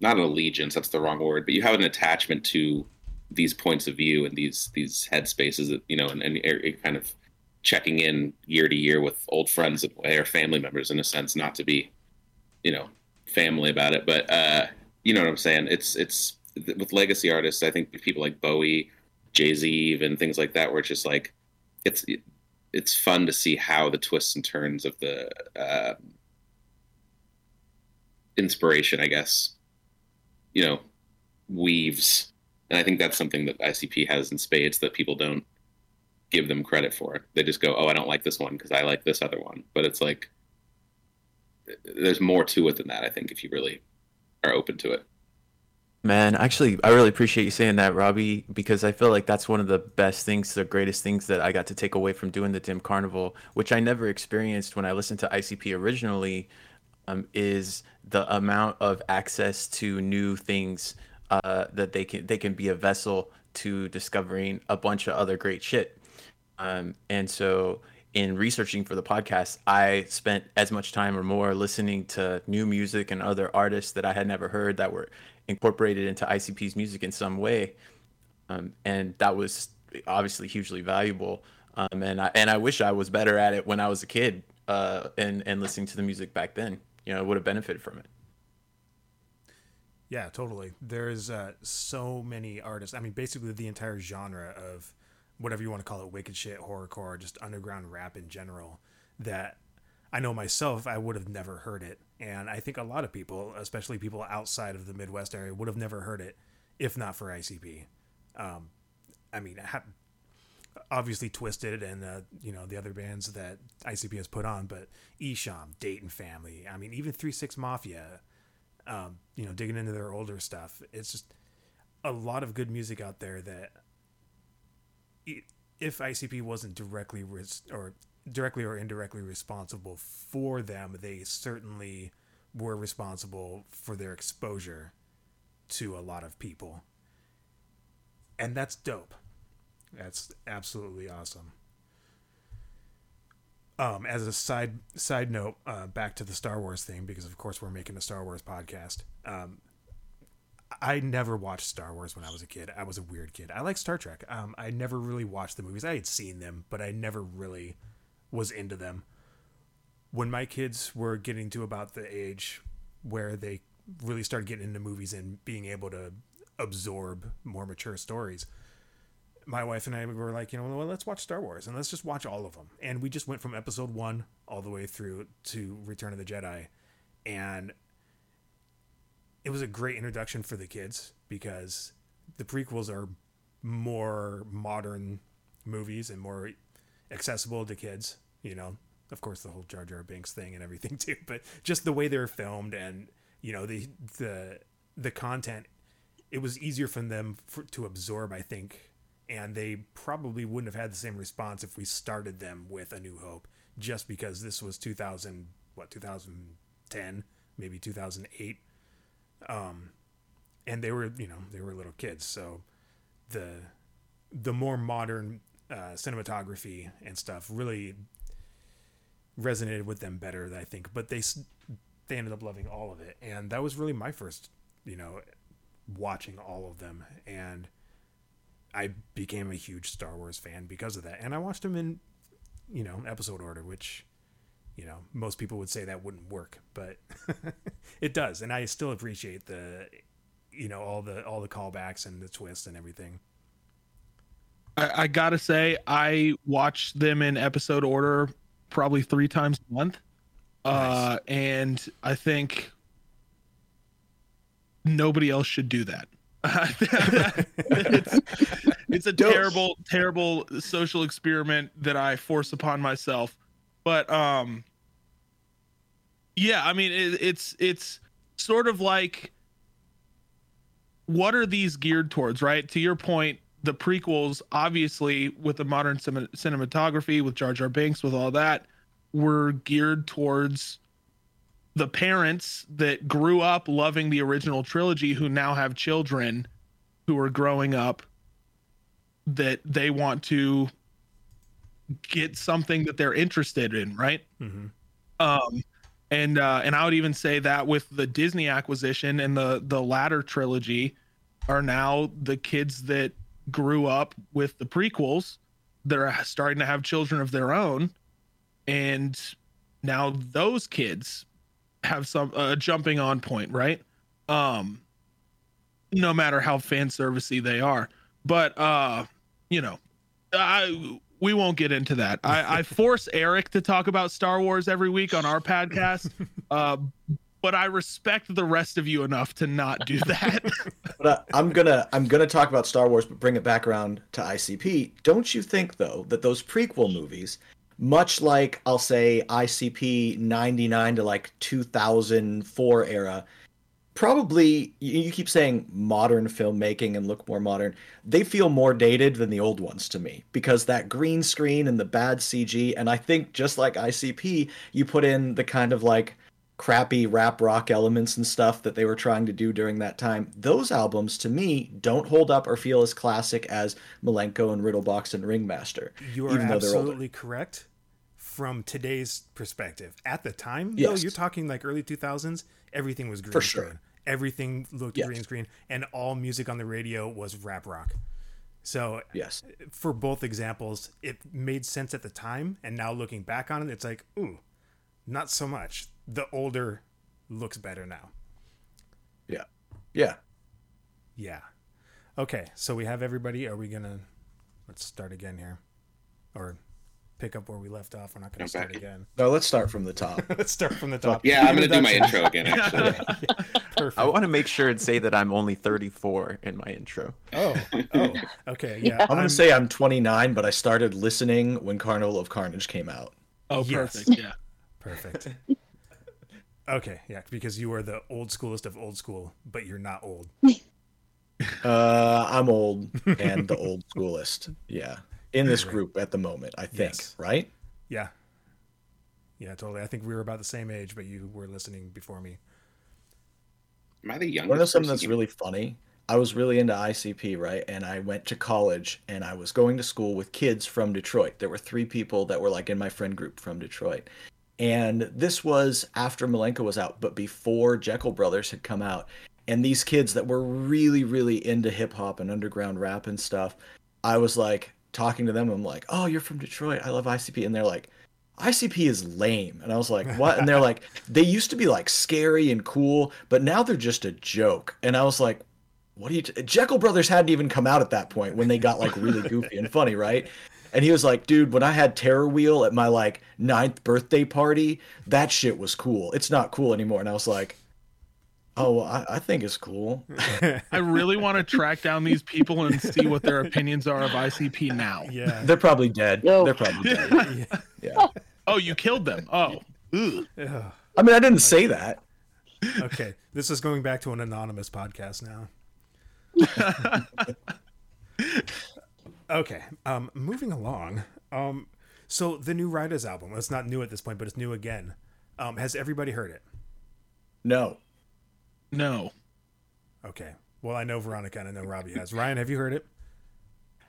not an allegiance, that's the wrong word, but you have an attachment to these points of view and these, these headspaces that, you know, and, and it kind of checking in year to year with old friends in a way, or family members in a sense, not to be, you know, family about it, but uh you know what I'm saying, it's it's with legacy artists, I think people like Bowie, Jay-Z, even things like that, where it's just like it's it's fun to see how the twists and turns of the uh inspiration, I guess, you know, weaves. And I think that's something that I C P has in spades that people don't give them credit for. They just go, oh, I don't like this one because I like this other one, but it's like there's more to it than that, I think, if you really are open to it. Man, actually, I really appreciate you saying that, Robbie, because I feel like that's one of the best things, the greatest things that I got to take away from doing the Dim Carnival, which I never experienced when I listened to I C P originally, um, is the amount of access to new things uh, that they can they can be a vessel to discovering a bunch of other great shit. Um, and so in researching for the podcast, I spent as much time or more listening to new music and other artists that I had never heard that were incorporated into I C P's music in some way. Um, and that was obviously hugely valuable. Um, and I and I wish I was better at it when I was a kid uh, and, and listening to the music back then. You know, I would have benefited from it. Yeah, totally. There's uh, so many artists. I mean, basically the entire genre of whatever you want to call it, wicked shit, horrorcore, just underground rap in general, that I know myself, I would have never heard it. And I think a lot of people, especially people outside of the Midwest area, would have never heard it if not for I C P. Um, I mean, ha- obviously Twisted and, uh, you know, the other bands that I C P has put on, but Esham, Dayton Family, I mean, even three six Mafia, um, you know, digging into their older stuff. It's just a lot of good music out there that if I C P wasn't directly res- or directly or indirectly responsible for them, they certainly were responsible for their exposure to a lot of people. And that's dope. That's absolutely awesome. Um, as a side side note, uh, back to the Star Wars thing, because of course we're making a Star Wars podcast. Um, I never watched Star Wars when I was a kid. I was a weird kid. I like Star Trek. Um, I never really watched the movies. I had seen them, but I never really was into them. When my kids were getting to about the age where they really started getting into movies and being able to absorb more mature stories, my wife and I were like, you know, well, let's watch Star Wars and let's just watch all of them. And we just went from episode one all the way through to Return of the Jedi. And it was a great introduction for the kids because the prequels are more modern movies and more accessible to kids. You know, of course, the whole Jar Jar Binks thing and everything too, but just the way they're filmed and, you know, the, the, the content, it was easier for them for, to absorb, I think. And they probably wouldn't have had the same response if we started them with A New Hope, just because this was two thousand, what, two thousand ten, maybe two thousand eight. Um, and they were, you know, they were little kids. So the, the more modern uh, cinematography and stuff really resonated with them better, I think. But they, they ended up loving all of it. And that was really my first, you know, watching all of them. And I became a huge Star Wars fan because of that. And I watched them in, you know, episode order, which, you know, most people would say that wouldn't work, but it does. And I still appreciate the, you know, all the, all the callbacks and the twists and everything. I, I gotta say, I watched them in episode order probably three times a month. Nice. Uh, and I think nobody else should do that. it's, it's a terrible terrible social experiment that I force upon myself, but um yeah I mean it, it's it's sort of like, what are these geared towards, right? To your point, the prequels, obviously, with the modern cin- cinematography, with Jar Jar Binks, with all that, were geared towards the parents that grew up loving the original trilogy, who now have children who are growing up, that they want to get something that they're interested in. Right. Mm-hmm. Um, and, uh, and I would even say that with the Disney acquisition and the, the latter trilogy are now the kids that grew up with the prequels that are starting to have children of their own. And now those kids have some uh, jumping on point, right? Um no matter how fan servicey they are. But uh you know I we won't get into that. I, I force Eric to talk about Star Wars every week on our podcast, uh but I respect the rest of you enough to not do that. But uh, I'm gonna I'm gonna talk about Star Wars, but bring it back around to I C P. Don't you think though that those prequel movies, much like, I'll say, I C P ninety-nine to like two thousand four era, probably, you keep saying modern filmmaking and look more modern, they feel more dated than the old ones to me, because that green screen and the bad C G, and I think just like I C P, you put in the kind of like crappy rap rock elements and stuff that they were trying to do during that time. Those albums to me don't hold up or feel as classic as Milenko and Riddle Box and Ringmaster. You are absolutely correct from today's perspective. At the time, yes, though, you're talking like early two thousands, everything was green for screen. Sure. Everything looked yes. green screen, and all music on the radio was rap rock. So yes, for both examples, it made sense at the time, and now looking back on it, it's like, ooh, not so much. The older looks better now. Yeah. Yeah. Yeah. Okay, so we have everybody. Are we going to... Let's start again here. Or... pick up where we left off. We're not going to start back. again. No, let's start from the top. let's start from the top. Yeah, I'm going to do my intro again, actually. yeah, perfect. I want to make sure and say that I'm only thirty-four in my intro. Oh, oh, okay, yeah. yeah. I'm going to say I'm twenty-nine, but I started listening when Carnival of Carnage came out. Oh, perfect, yes. yeah. Perfect. Okay, yeah, because you are the old schoolest of old school, but you're not old. Uh, I'm old and the old schoolest, yeah. In this group at the moment, I think, yes. right? Yeah. Yeah, totally. I think we were about the same age, but you were listening before me. Am I the youngest? One of something that's really funny. I was really into I C P, right? And I went to college, and I was going to school with kids from Detroit. There were three people that were like in my friend group from Detroit. And this was after Milenko was out, but before Jeckel Brothers had come out. And these kids that were really, really into hip-hop and underground rap and stuff, I was like... talking to them, I'm like, oh, you're from Detroit, I love I C P, and they're like, I C P is lame, and I was like, what? And they're like, they used to be like scary and cool, but now they're just a joke. And I was like, what are you t-? Jeckel Brothers hadn't even come out at that point when they got like really goofy and funny, right? And he was like, dude, when I had Terror Wheel at my like ninth birthday party, that shit was cool. It's not cool anymore. And I was like, oh, well, I, I think it's cool. I really want to track down these people and see what their opinions are of I C P now. Yeah, they're probably dead. No. They're probably dead. yeah. yeah. Oh, you killed them. Oh. Ew. I mean, I didn't say that. Okay, this is going back to an anonymous podcast now. okay, um, moving along. Um, so the new Riders album, well, it's not new at this point, but it's new again. Um, has everybody heard it? No. No. Okay. Well, I know Veronica and I know Robbie has. Ryan, have you heard it?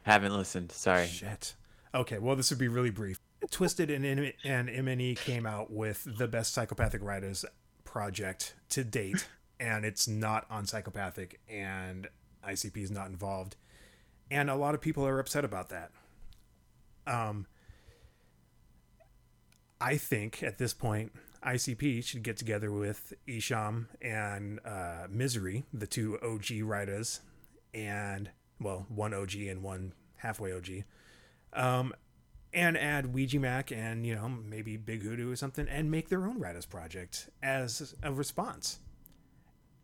Haven't listened. Sorry. Shit. Okay. Well, this would be really brief. Twisted and and M and E came out with the best Psychopathic Riders project to date, and it's not on Psychopathic, and I C P is not involved, and a lot of people are upset about that. Um, I think at this point, I C P should get together with Esham and uh, Misery, the two O G Riders, and, well, one O G and one halfway O G, um, and add Ouija Mac and, you know, maybe Big Hoodoo or something, and make their own Riders project as a response.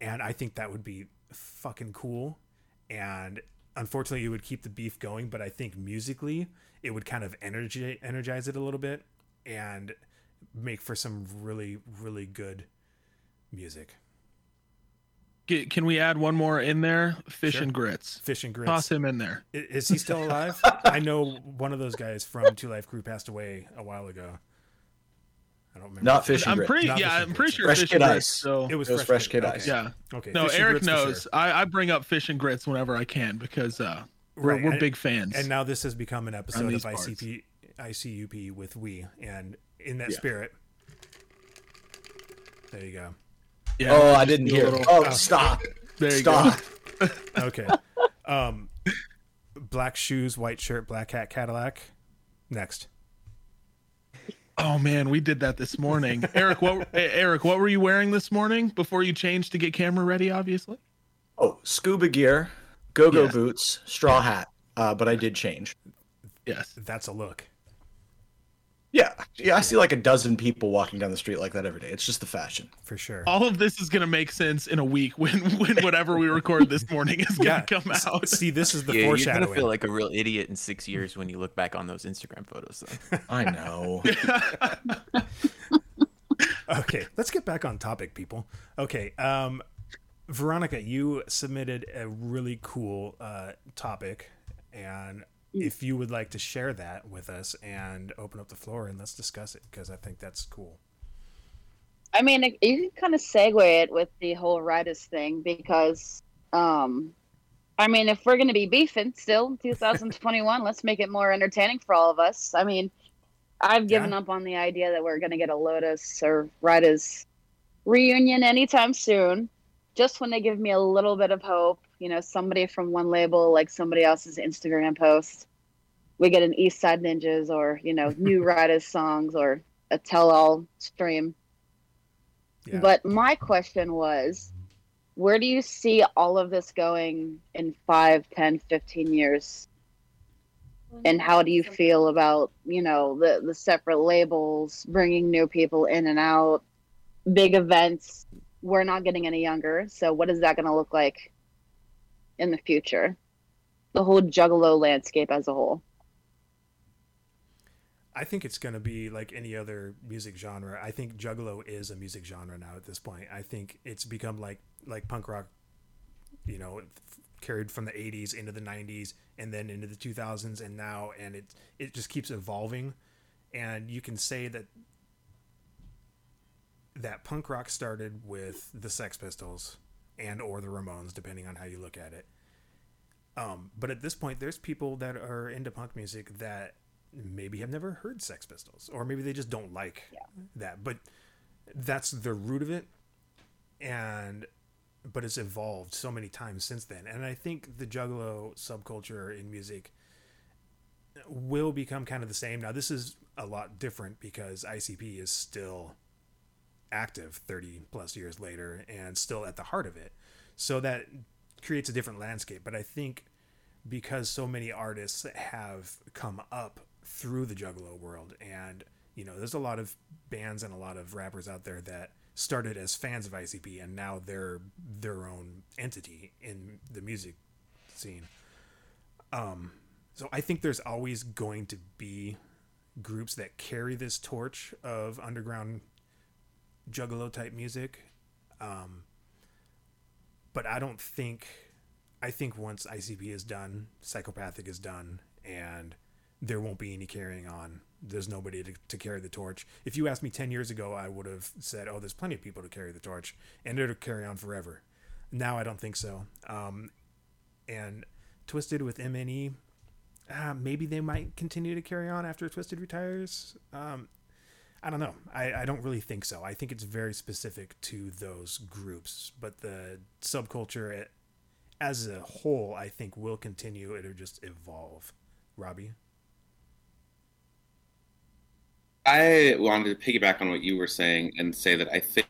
And I think that would be fucking cool. And unfortunately, it would keep the beef going, but I think musically, it would kind of energi- energize it a little bit. And... make for some really, really good music. Can we add one more in there? Fish sure. and Grits. Fish and Grits. Toss him in there. Is he still alive? I know one of those guys from Two Life Crew passed away a while ago. I don't remember. Not Fish and Grits. I'm pretty, yeah, I'm pretty sure Fresh Fish Kid and Ice. So. It was, it was Fresh, fresh Kid, Kid Ice. Okay. Yeah. Okay. No, Eric knows. Sure. I, I bring up Fish and Grits whenever I can because uh, we're, right. we're and, big fans. And now this has become an episode of I C P, I C U P with We, and in that yeah. spirit. There you go. Yeah, oh, I didn't hear. Little... Oh, oh, stop. There you stop. go. Okay. Um, black shoes, white shirt, black hat, Cadillac. Next. Oh man, we did that this morning. Eric, what Eric, what were you wearing this morning before you changed to get camera ready, obviously? Oh, scuba gear, go-go yeah. boots, straw hat. Uh, but I did change. Yes. That's a look. Yeah, yeah, I see like a dozen people walking down the street like that every day. It's just the fashion. For sure. All of this is going to make sense in a week when, when whatever we record this morning is going to yeah. come out. See, this is the yeah, foreshadowing. You're going to feel like a real idiot in six years when you look back on those Instagram photos. Though. I know. Okay, let's get back on topic, people. Okay, um, Veronica, you submitted a really cool uh, topic, and... if you would like to share that with us and open up the floor and let's discuss it, because I think that's cool. I mean, it, you can kind of segue it with the whole Riders thing because, um, I mean, if we're going to be beefing still in two thousand twenty-one, let's make it more entertaining for all of us. I mean, I've given yeah. up on the idea that we're going to get a Lotus or Riders reunion anytime soon. Just when they give me a little bit of hope, you know, somebody from one label, like somebody else's Instagram post, we get an East Side Ninjas or, you know, new Riders songs or a tell-all stream. Yeah. But my question was, where do you see all of this going in five, ten, fifteen years? And how do you feel about, you know, the, the separate labels, bringing new people in and out, big events? We're not getting any younger, so what is that going to look like in the future? The whole Juggalo landscape as a whole. I think it's going to be like any other music genre. I think Juggalo is a music genre now at this point. I think it's become like like punk rock, you know, f- carried from the eighties into the nineties and then into the two thousands and now, and it it just keeps evolving. And you can say that that punk rock started with the Sex Pistols and or the Ramones, depending on how you look at it. Um, but at this point, there's people that are into punk music that maybe have never heard Sex Pistols, or maybe they just don't like yeah. that, but that's the root of it. And, but it's evolved so many times since then. And I think the Juggalo subculture in music will become kind of the same. Now, this is a lot different because I C P is still active thirty plus years later and still at the heart of it. So that creates a different landscape. But I think because so many artists have come up through the Juggalo world, and you know, there's a lot of bands and a lot of rappers out there that started as fans of I C P and now they're their own entity in the music scene. Um, so I think there's always going to be groups that carry this torch of underground Juggalo type music. Um, but I don't think, I think once I C P is done, Psychopathic is done, and there won't be any carrying on. There's nobody to, to carry the torch. If you asked me ten years ago, I would have said, oh, there's plenty of people to carry the torch, and it'll carry on forever. Now I don't think so. Um, and Twisted with M N E, uh, maybe they might continue to carry on after Twisted retires. Um, I don't know. I, I don't really think so. I think it's very specific to those groups, but the subculture at, as a whole, I think will continue. It'll just evolve. Robbie? I wanted to piggyback on what you were saying and say that I think,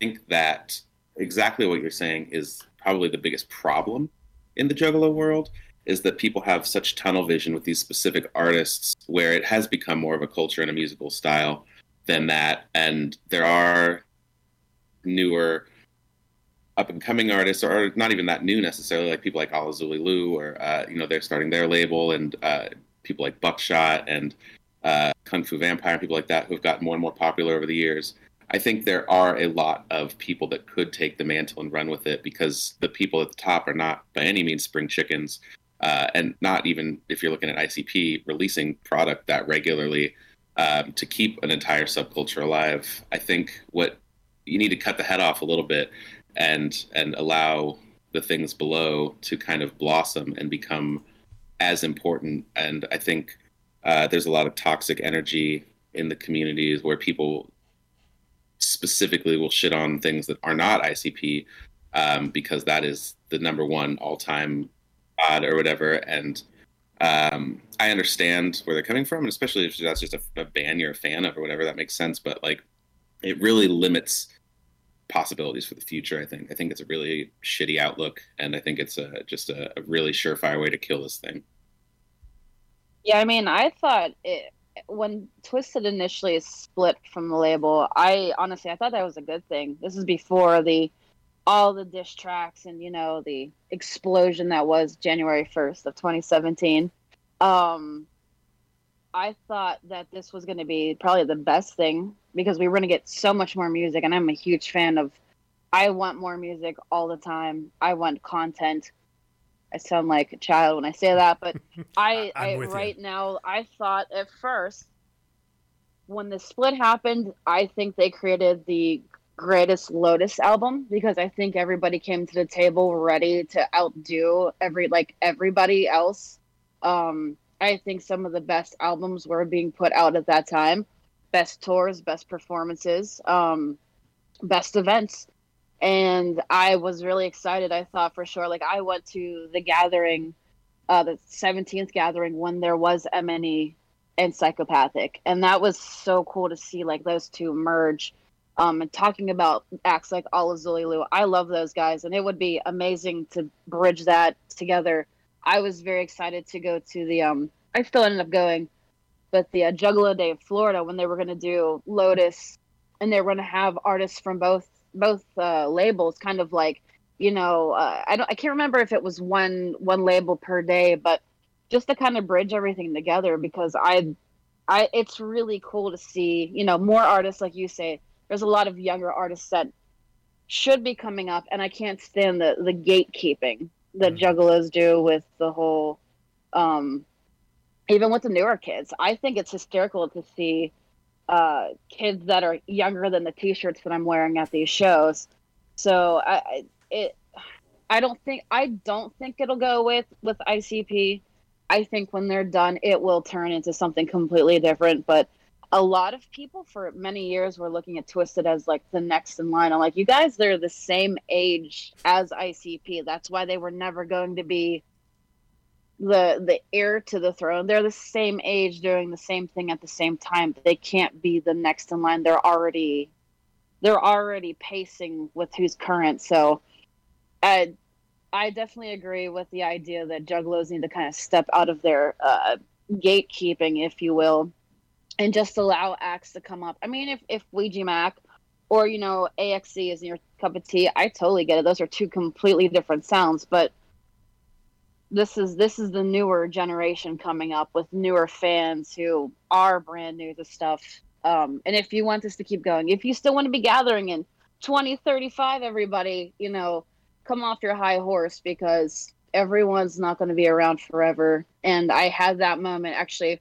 think that exactly what you're saying is probably the biggest problem in the Juggalo world, is that people have such tunnel vision with these specific artists where it has become more of a culture and a musical style than that. And there are newer up-and-coming artists, or not even that new necessarily, like people like Alazuli Lou, or uh, you know, they're starting their label, and uh, people like Buckshot and uh, Kung Fu Vampire, people like that, who've gotten more and more popular over the years. I think there are a lot of people that could take the mantle and run with it, because the people at the top are not by any means spring chickens, uh, and not even, if you're looking at I C P, releasing product that regularly um, to keep an entire subculture alive. I think what you need to cut the head off a little bit and and allow the things below to kind of blossom and become as important. And I think uh, there's a lot of toxic energy in the communities where people specifically will shit on things that are not I C P um, because that is the number one all-time god or whatever. And um, I understand where they're coming from, and especially if that's just a, a band you're a fan of or whatever, that makes sense. But like, it really limits possibilities for the future. I think I think it's a really shitty outlook, and I think it's a, just a, a really surefire way to kill this thing. Yeah, I mean, I thought it, when Twisted initially split from the label, I honestly I thought that was a good thing. This is before the all the diss tracks and you know the explosion that was January first of twenty seventeen. Um, I thought that this was going to be probably the best thing, because we were going to get so much more music, and I'm a huge fan of, I want more music all the time. I want content. I sound like a child when I say that, but I, I right you. now, I thought at first, when the split happened, I think they created the greatest Lotus album, because I think everybody came to the table ready to outdo every, like everybody else. Um, I think some of the best albums were being put out at that time. Best tours, best performances, um, best events. And I was really excited. I thought for sure, like I went to the Gathering, uh, the seventeenth Gathering, when there was M N E and Psychopathic. And that was so cool to see like those two merge. um, and talking about acts like All of Zolilu. I love those guys, and it would be amazing to bridge that together. I was very excited to go to the, um, I still ended up going, but the uh, Juggalo Day of Florida, when they were going to do Lotus, and they were going to have artists from both both uh, labels, kind of like, you know, uh, I don't, I can't remember if it was one one label per day, but just to kind of bridge everything together, because I, I, it's really cool to see, you know, more artists, like you say. There's a lot of younger artists that should be coming up, and I can't stand the, the gatekeeping that mm-hmm. Juggalos do with the whole, um, even with the newer kids. I think it's hysterical to see uh, kids that are younger than the T-shirts that I'm wearing at these shows. So I, it, I don't think, I don't think it'll go with, with I C P. I think when they're done, it will turn into something completely different. But a lot of people for many years were looking at Twisted as like the next in line. I'm like, you guys, they're the same age as I C P. That's why they were never going to be the the heir to the throne. They're the same age doing the same thing at the same time. They can't be the next in line. They're already they're already pacing with who's current. So uh, I definitely agree with the idea that Juggalos need to kind of step out of their uh, gatekeeping, if you will, and just allow acts to come up. I mean, if, if Ouija Mac or, you know, A X C isn't your cup of tea, I totally get it. Those are two completely different sounds, but this is this is the newer generation coming up with newer fans who are brand new to stuff. Um, and if you want this to keep going, if you still want to be gathering in twenty thirty-five, everybody, you know, come off your high horse, because everyone's not going to be around forever. And I had that moment. Actually,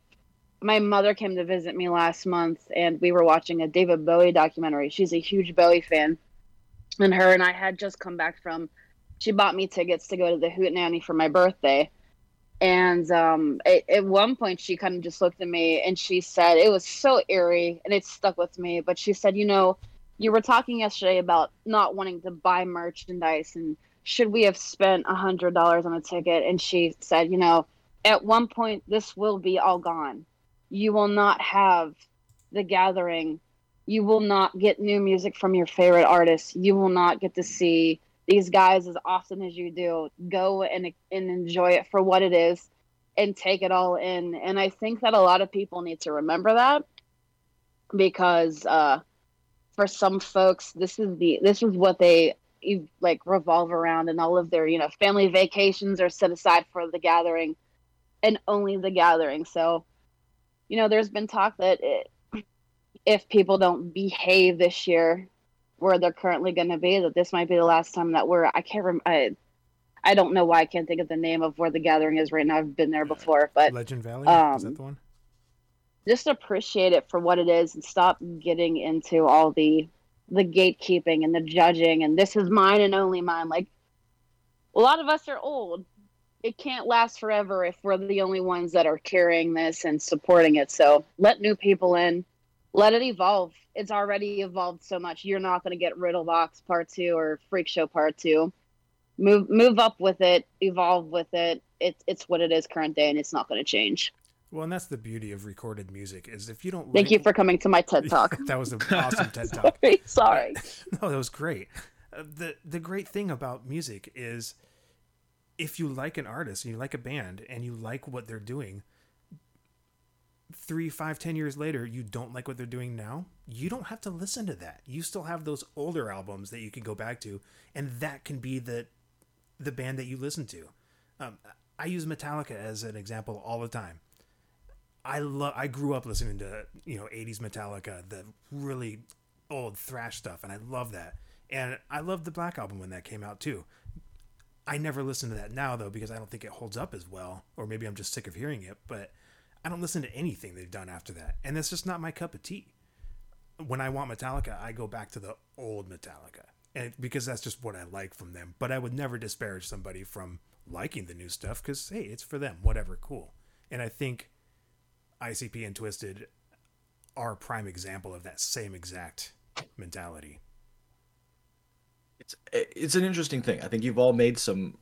my mother came to visit me last month, and we were watching a David Bowie documentary. She's a huge Bowie fan. And her and I had just come back from, she bought me tickets to go to the Hootenanny for my birthday. And um, it, at one point, she kind of just looked at me, and she said, it was so eerie, and it stuck with me. But she said, you know, you were talking yesterday about not wanting to buy merchandise and should we have spent one hundred dollars on a ticket? And she said, you know, at one point, this will be all gone. You will not have the gathering. You will not get new music from your favorite artists. You will not get to see these guys as often as you do. Go and, and enjoy it for what it is and take it all in. And I think that a lot of people need to remember that, because uh, – for some folks, this is the this is what they like revolve around, and all of their, you know, family vacations are set aside for the gathering, and only the gathering. So, you know, there's been talk that it, if people don't behave this year, where they're currently going to be, that this might be the last time that we're. I can't remember. I, I don't know why I can't think of the name of where the gathering is right now. I've been there before, but Legend Valley, um, is that the one? Just appreciate it for what it is, and stop getting into all the the gatekeeping and the judging and this is mine and only mine. Like, a lot of us are old. It can't last forever if we're the only ones that are carrying this and supporting it. So let new people in. Let it evolve. It's already evolved so much. You're not going to get Riddle Box Part two or Freak Show Part two. Move move up with it. Evolve with it. It it's what it is current day, and it's not going to change. Well, and that's the beauty of recorded music, is if you don't like... Thank you for coming to my TED Talk. That was an awesome TED Talk. Sorry. sorry. No, that was great. Uh, the the great thing about music is if you like an artist, and you like a band, and you like what they're doing, three, five, ten years later, you don't like what they're doing now, you don't have to listen to that. You still have those older albums that you can go back to, and that can be the, the band that you listen to. Um, I use Metallica as an example all the time. I love. I grew up listening to, you know, eighties Metallica, the really old thrash stuff, and I love that. And I loved the Black Album when that came out too. I never listen to that now though, because I don't think it holds up as well, or maybe I'm just sick of hearing it. But I don't listen to anything they've done after that, and that's just not my cup of tea. When I want Metallica, I go back to the old Metallica, and because that's just what I like from them. But I would never disparage somebody from liking the new stuff, because hey, it's for them, whatever, cool. And I think I C P and Twisted are a prime example of that same exact mentality. It's it's an interesting thing. I think you've all made some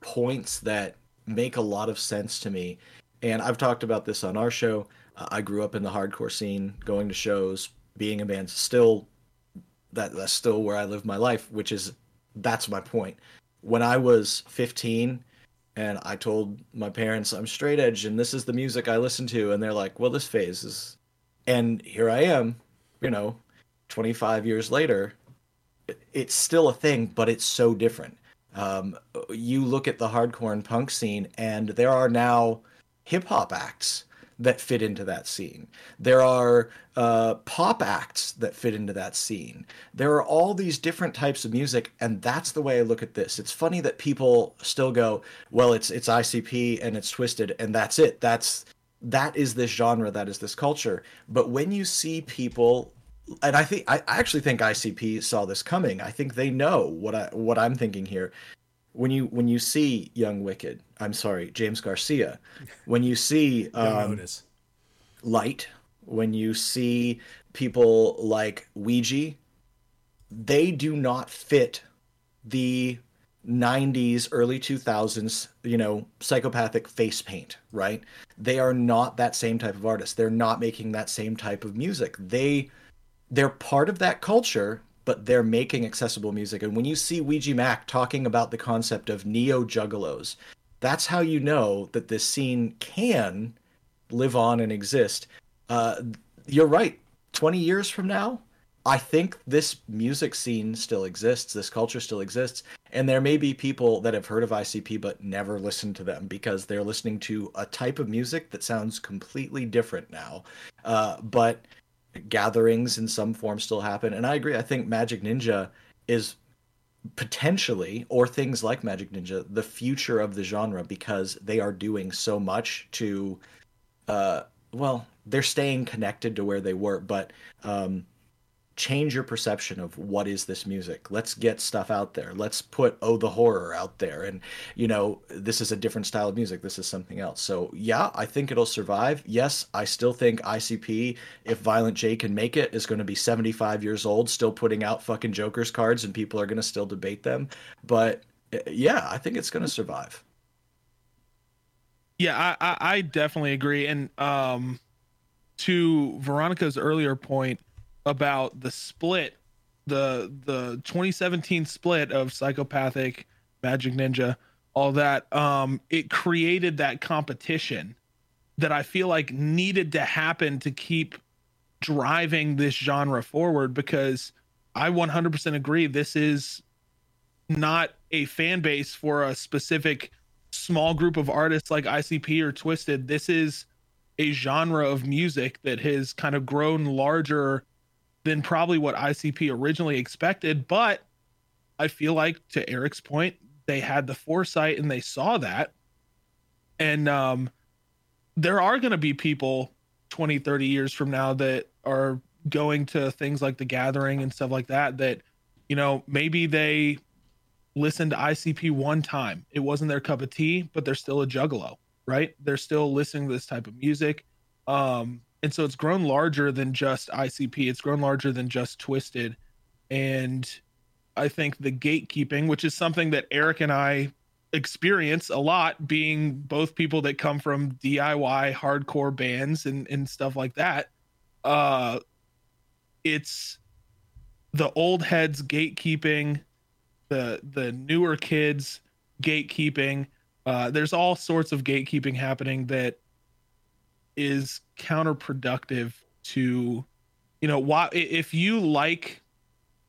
points that make a lot of sense to me. And I've talked about this on our show. Uh, I grew up in the hardcore scene, going to shows, being in bands, still that that's still where I live my life, which is, that's my point. When I was fifteen and I told my parents I'm straight edge and this is the music I listen to, and they're like, well, this phase is, and here I am, you know, twenty-five years later, it's still a thing, but it's so different. Um, you look at the hardcore and punk scene, and there are now hip-hop acts that fit into that scene. There are uh, pop acts that fit into that scene. There are all these different types of music, and that's the way I look at this. It's funny that people still go, well, it's it's I C P and it's Twisted, and that's it. That's that is this genre, that is this culture. But when you see people, and I think I actually think I C P saw this coming. I think they know what I what I'm thinking here. When you when you see Young Wicked, I'm sorry, James Garcia, when you see um, Light, when you see people like Ouija, they do not fit the nineties, early two thousands, you know, psychopathic face paint, right? They are not that same type of artist. They're not making that same type of music. They, they're part of that culture, but they're making accessible music. And when you see Ouija Mac talking about the concept of neo-juggalos, that's how you know that this scene can live on and exist. Uh, you're right. twenty years from now, I think this music scene still exists, this culture still exists, and there may be people that have heard of I C P but never listened to them because they're listening to a type of music that sounds completely different now. Uh, but... gatherings in some form still happen, and I agree. I think Magic Ninja is potentially, or things like Magic Ninja, the future of the genre, because they are doing so much to uh well, they're staying connected to where they were, but um change your perception of what is this music. Let's get stuff out there. Let's put oh the horror out there, and you know, this is a different style of music, this is something else. So yeah, I think it'll survive. Yes, I still think I C P, if Violent J can make it, is going to be seventy-five years old still putting out fucking Joker's Cards, and people are going to still debate them. But yeah, I think it's going to survive. Yeah, I, I I definitely agree. And um to Veronica's earlier point about the split, the the twenty seventeen split of Psychopathic, Magic Ninja, all that, um it created that competition that I feel like needed to happen to keep driving this genre forward, because I one hundred percent agree, this is not a fan base for a specific small group of artists like I C P or Twisted. This is a genre of music that has kind of grown larger than probably what I C P originally expected. But I feel like, to Eric's point, they had the foresight and they saw that. And um, there are going to be people twenty, thirty years from now that are going to things like the Gathering and stuff like that, that, you know, maybe they listened to I C P one time. It wasn't their cup of tea, but they're still a juggalo, right? They're still listening to this type of music. Um, And so it's grown larger than just I C P. It's grown larger than just Twisted. And I think the gatekeeping, which is something that Eric and I experience a lot, being both people that come from D I Y hardcore bands and, and stuff like that. Uh, it's the old heads gatekeeping, the, the newer kids gatekeeping. Uh, there's all sorts of gatekeeping happening that is counterproductive to, you know, why, if you like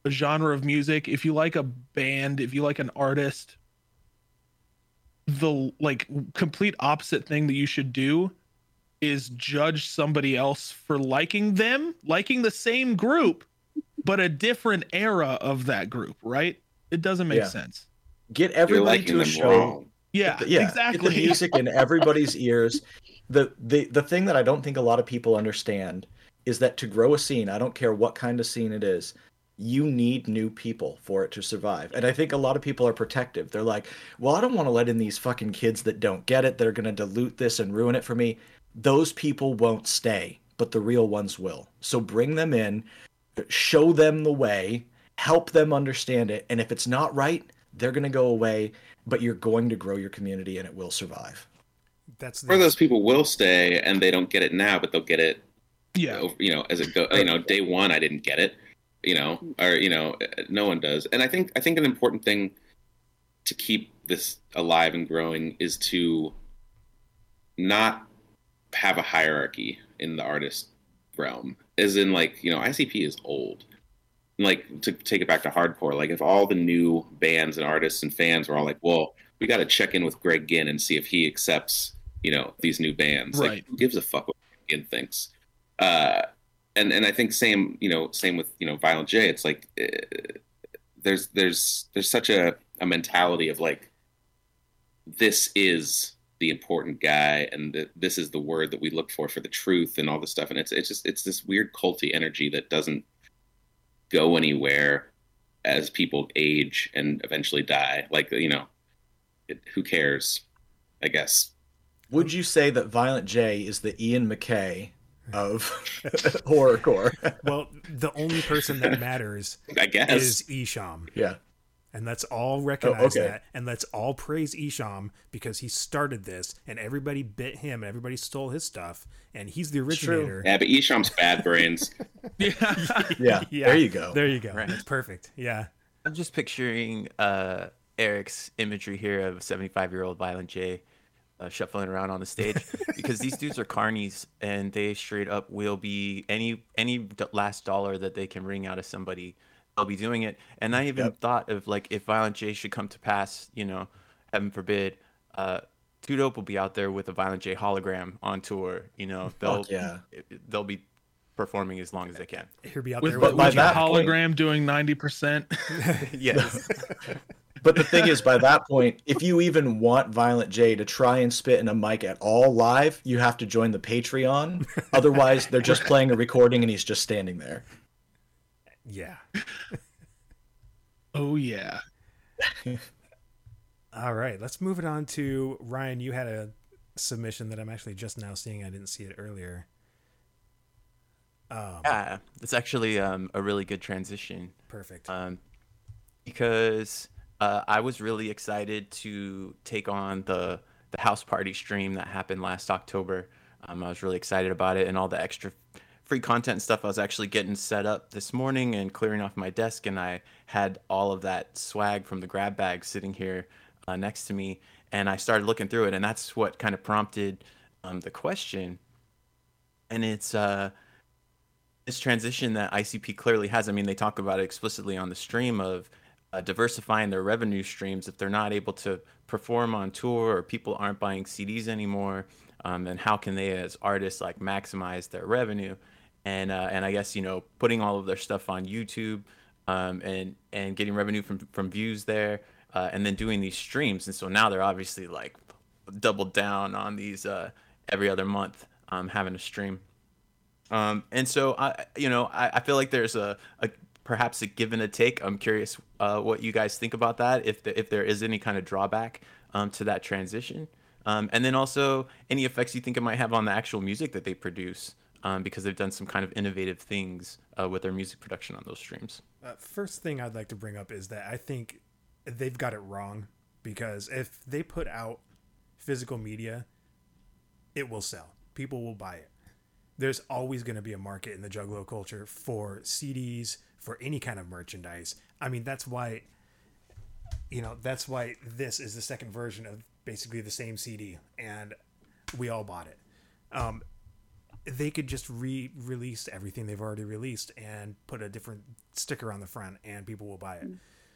a genre of music, if you like a band, if you like an artist, the like complete opposite thing that you should do is judge somebody else for liking them, liking the same group, but a different era of that group, right? It doesn't make yeah. sense. Get everybody to a show. Wrong. Yeah, the, yeah, exactly. Get the music in everybody's ears. The, the the thing that I don't think a lot of people understand is that to grow a scene, I don't care what kind of scene it is, you need new people for it to survive. And I think a lot of people are protective. They're like, well, I don't want to let in these fucking kids that don't get it. They're going to dilute this and ruin it for me. Those people won't stay, but the real ones will. So bring them in, show them the way, help them understand it. And if it's not right, they're going to go away, but you're going to grow your community and it will survive. That's the... Or those people will stay and they don't get it now, but they'll get it. Yeah, you know, as it goes. You know, day one I didn't get it. you know, or, you know, no one does. And I think, I think an important thing to keep this alive and growing is to not have a hierarchy in the artist realm. As in, like, you know, I C P is old. And, like, to take it back to hardcore, like, if all the new bands and artists and fans were all like, well, we got to check in with Greg Ginn and see if he accepts, you know, these new bands. Right. Like, who gives a fuck what Ginn thinks? Uh, and, and I think same, you know, same with, you know, Violent J. It's like, uh, there's, there's, there's such a, a mentality of, like, this is the important guy, and the, this is the word that we look for for the truth and all this stuff. And it's, it's just, it's this weird culty energy that doesn't go anywhere as people age and eventually die. Like, you know, it, who cares, I guess. Would you say that Violent J is the Ian McKay of horrorcore? Well, the only person that matters, I guess, is Esham. Yeah. And let's all recognize oh, okay. that, and let's all praise Esham because he started this, and everybody bit him, and everybody stole his stuff, and he's the originator. True. Yeah, but Esham's bad brains. yeah. yeah, yeah. There you go. There you go. Right. That's perfect. Yeah. I'm just picturing uh, Eric's imagery here of seventy-five-year-old Violent J uh, shuffling around on the stage because these dudes are carnies, and they straight up will be any any last dollar that they can wring out of somebody. I'll be doing it. And I even yep. thought of, like, if Violent J should come to pass, you know, heaven forbid, uh, Too Dope will be out there with a Violent J hologram on tour. You know, they'll yeah. they'll be performing as long as they can. He'll be out with, there with, by with that hologram point, doing ninety percent. Yes. But the thing is, by that point, if you even want Violent J to try and spit in a mic at all live, you have to join the Patreon. Otherwise, they're just playing a recording and he's just standing there. Yeah. Oh, yeah. All right. Let's move it on to Ryan. You had a submission that I'm actually just now seeing. I didn't see it earlier. Um, yeah. It's actually um, a really good transition. Perfect. Um, because uh, I was really excited to take on the, the house party stream that happened last October. Um, I was really excited about it and all the extra free content and stuff. I was actually getting set up this morning and clearing off my desk, and I had all of that swag from the grab bag sitting here uh, next to me, and I started looking through it, and that's what kind of prompted um, the question. And it's uh, this transition that I C P clearly has. I mean, they talk about it explicitly on the stream of uh, diversifying their revenue streams if they're not able to perform on tour or people aren't buying C Ds anymore, um, and how can they as artists, like, maximize their revenue? And uh, and I guess, you know, putting all of their stuff on YouTube um, and and getting revenue from, from views there, uh, and then doing these streams. And so now they're obviously, like, doubled down on these uh, every other month um, having a stream. Um, and so, I you know, I, I feel like there's a, a perhaps a give and a take. I'm curious uh, what you guys think about that, if the, if there is any kind of drawback um, to that transition. Um, and then also any effects you think it might have on the actual music that they produce. Um, because they've done some kind of innovative things uh, with their music production on those streams. Uh, first thing I'd like to bring up is that I think they've got it wrong, because if they put out physical media, it will sell. People will buy it. There's always going to be a market in the Juggalo culture for C Ds, for any kind of merchandise. I mean, that's why, you know, that's why this is the second version of basically the same C D, and we all bought it. Um, They could just re-release everything they've already released and put a different sticker on the front, and people will buy it.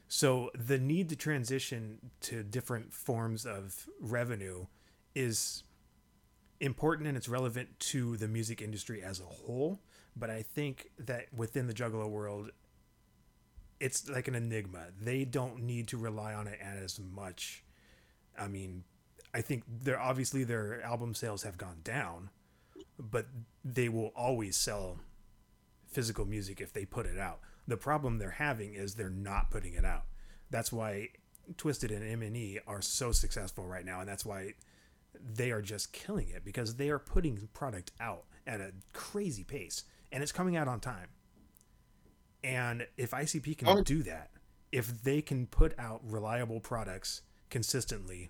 So the need to transition to different forms of revenue is important, and it's relevant to the music industry as a whole. But I think that within the Juggalo world, it's like an enigma. They don't need to rely on it as much. I mean, I think they're obviously their album sales have gone down, but they will always sell physical music if they put it out. The problem they're having is they're not putting it out. That's why Twisted and M and E are so successful right now, and that's why they are just killing it, because they are putting product out at a crazy pace, and it's coming out on time. And if I C P can oh. do that, if they can put out reliable products consistently,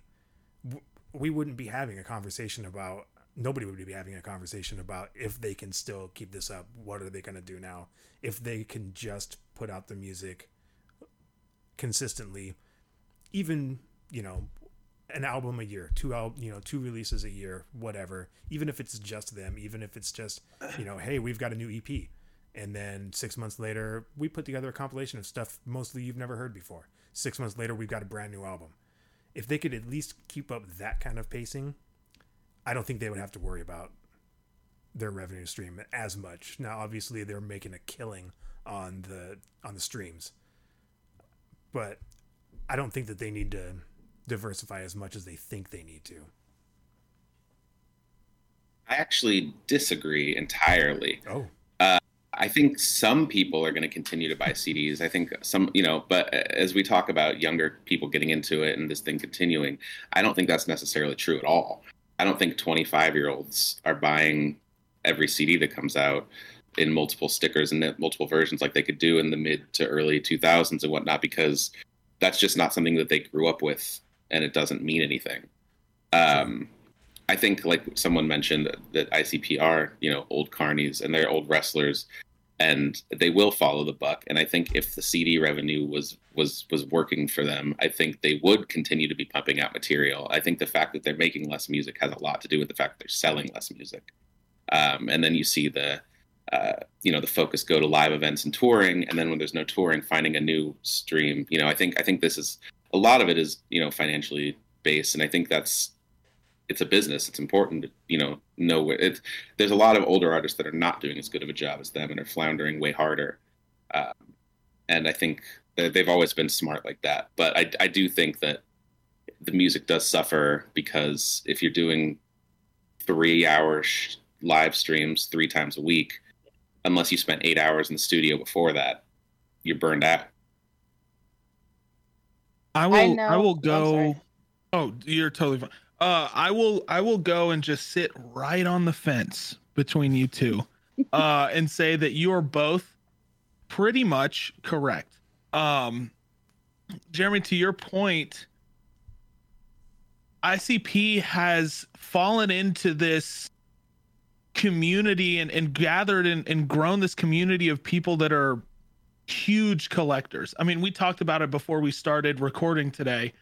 we wouldn't be having a conversation about nobody would be having a conversation about if they can still keep this up. What are they going to do now? If they can just put out the music consistently, even, you know, an album a year, two al- you know, two releases a year, whatever, even if it's just them, even if it's just, you know, hey, we've got a new E P. And then six months later, we put together a compilation of stuff mostly you've never heard before. Six months later, we've got a brand new album. If they could at least keep up that kind of pacing, I don't think they would have to worry about their revenue stream as much. Now, obviously, they're making a killing on the on the streams, but I don't think that they need to diversify as much as they think they need to. I actually disagree entirely. Oh. I think some people are going to continue to buy C Ds. I think some, you know, but as we talk about younger people getting into it and this thing continuing, I don't think that's necessarily true at all. I don't think twenty-five-year-olds are buying every C D that comes out in multiple stickers and multiple versions like they could do in the mid to early two thousands and whatnot, because that's just not something that they grew up with, and it doesn't mean anything. Um, I think, like someone mentioned, that I C P are, you know, old carnies and they're old wrestlers, and they will follow the buck. And I think if the C D revenue was was was working for them, I think they would continue to be pumping out material. I think the fact that they're making less music has a lot to do with the fact that they're selling less music. Um, and then you see the, uh, you know, the focus go to live events and touring. And then when there's no touring, finding a new stream. You know, I think I think this is a lot of it is, you know, financially based, and I think that's. It's a business. It's important to, you know, know where it's, there's a lot of older artists that are not doing as good of a job as them and are floundering way harder. Um, and I think that they've always been smart like that. But I, I do think that the music does suffer, because if you're doing three hour sh- live streams three times a week, unless you spent eight hours in the studio before that, you're burned out. I will, I, I will go. Oh, you're totally fine. Uh, I will I will go and just sit right on the fence between you two uh, and say that you are both pretty much correct. Um, Jeremy, to your point, I C P has fallen into this community and, and gathered and, and grown this community of people that are huge collectors. I mean, we talked about it before we started recording today.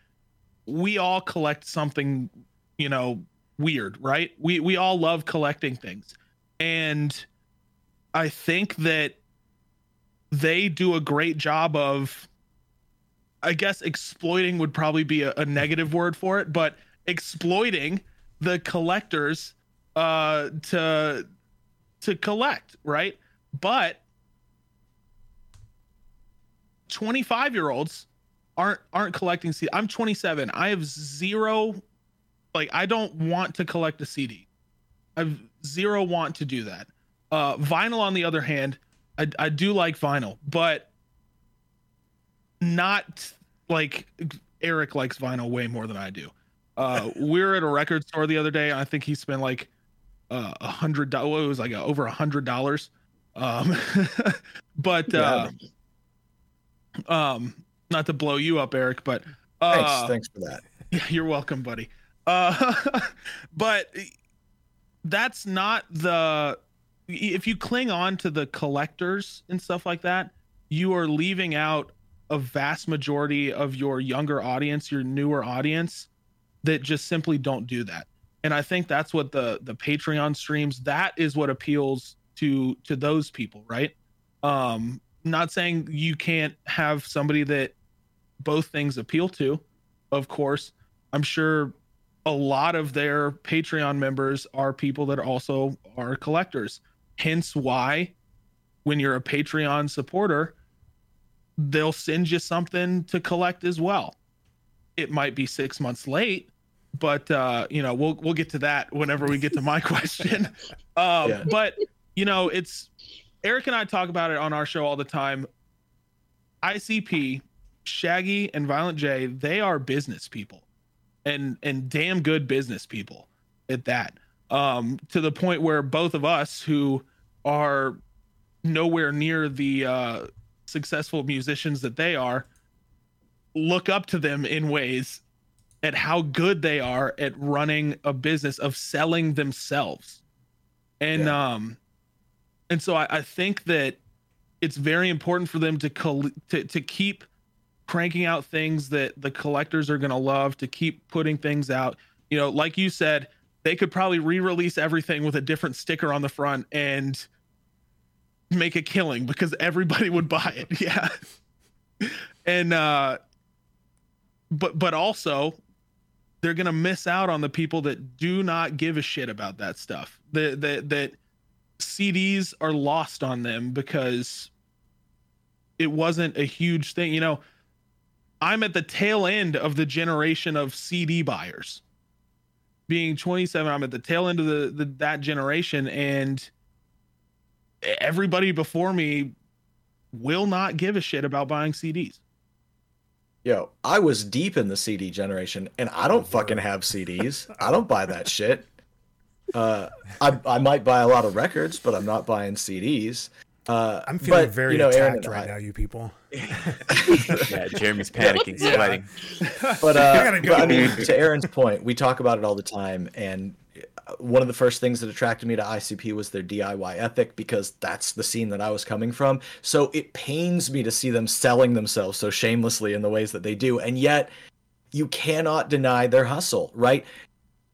We all collect something, you know, weird, right? We we all love collecting things. And I think that they do a great job of, I guess exploiting would probably be a, a negative word for it, but exploiting the collectors uh, to to collect, right? But twenty-five-year-olds aren't aren't collecting C D. I'm twenty-seven. I have zero... Like, I don't want to collect a C D. I've zero want to do that. Uh, vinyl, on the other hand, I, I do like vinyl, but not like Eric likes vinyl way more than I do. Uh, we were at a record store the other day, and I think he spent like a uh, hundred dollars. It was like over a hundred dollars. Um, but uh, yeah. um, not to blow you up, Eric, but uh, thanks, thanks for that. Yeah, you're welcome, buddy. Uh, but that's not the, if you cling on to the collectors and stuff like that, you are leaving out a vast majority of your younger audience, your newer audience that just simply don't do that. And I think that's what the, the Patreon streams, that is what appeals to, to those people. Right. Um, not saying you can't have somebody that both things appeal to, of course. I'm sure a lot of their Patreon members are people that also are collectors. Hence why when you're a Patreon supporter, they'll send you something to collect as well. It might be six months late, but uh, you know, we'll, we'll get to that whenever we get to my question. Um, yeah. But you know, it's Eric and I talk about it on our show all the time. I C P, Shaggy and Violent J, they are business people. and and damn good business people at that, um to the point where both of us who are nowhere near the uh successful musicians that they are look up to them in ways at how good they are at running a business of selling themselves. And yeah. um, and so I, I think that it's very important for them to, col- to to keep cranking out things that the collectors are going to love, to keep putting things out. You know, like you said, they could probably re-release everything with a different sticker on the front and make a killing because everybody would buy it. Yeah. And, uh, but, but also they're going to miss out on the people that do not give a shit about that stuff. The, the, that C Ds are lost on them because it wasn't a huge thing. You know, I'm at the tail end of the generation of C D buyers. Being twenty-seven, I'm at the tail end of the, the that generation, and everybody before me will not give a shit about buying C Ds. Yo, I was deep in the C D generation, and I don't fucking have C Ds. I don't buy that shit. Uh, I I might buy a lot of records, but I'm not buying C Ds. Uh, I'm feeling but, very you know, attacked right I, now, you people. Yeah, Jeremy's panicking, sweating. But, uh, go. but I mean, to Aaron's point, we talk about it all the time. And one of the first things that attracted me to I C P was their D I Y ethic, because that's the scene that I was coming from. So it pains me to see them selling themselves so shamelessly in the ways that they do. And yet you cannot deny their hustle, right?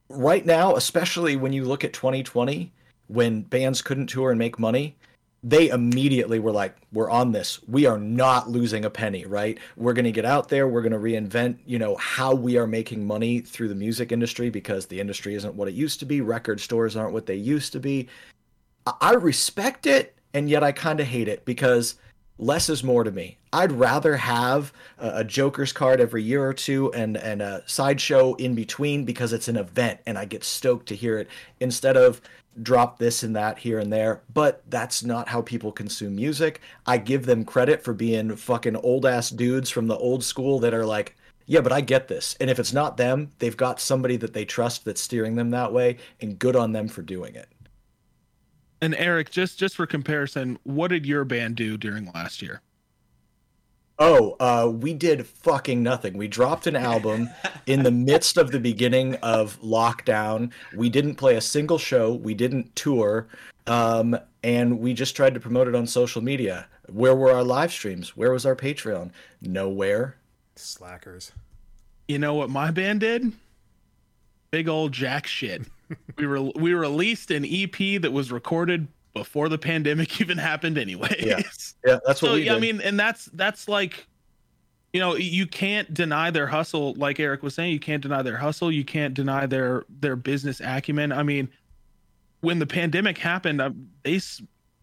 Right now, especially when you look at twenty twenty, when bands couldn't tour and make money, they immediately were like, we're on this. We are not losing a penny, right? We're going to get out there. We're going to reinvent, you know, how we are making money through the music industry, because the industry isn't what it used to be. Record stores aren't what they used to be. I respect it, and yet I kind of hate it, because less is more to me. I'd rather have a Joker's card every year or two and, and a sideshow in between, because it's an event and I get stoked to hear it, instead of drop this and that here and there. But that's not how people consume music. I give them credit for being fucking old ass dudes from the old school that are like, yeah, but I get this. And if it's not them, they've got somebody that they trust that's steering them that way, and good on them for doing it. And Eric, just just for comparison, what did your band do during last year? Oh, uh, we did fucking nothing. We dropped an album in the midst of the beginning of lockdown. We didn't play a single show. We didn't tour. Um, and we just tried to promote it on social media. Where were our live streams? Where was our Patreon? Nowhere. Slackers. You know what my band did? Big old jack shit. we re- we released an E P that was recorded before the pandemic even happened anyways. Yeah, yeah that's what so, we did. I mean, and that's, that's like, you know, you can't deny their hustle. Like Eric was saying, you can't deny their hustle. You can't deny their, their business acumen. I mean, when the pandemic happened, they,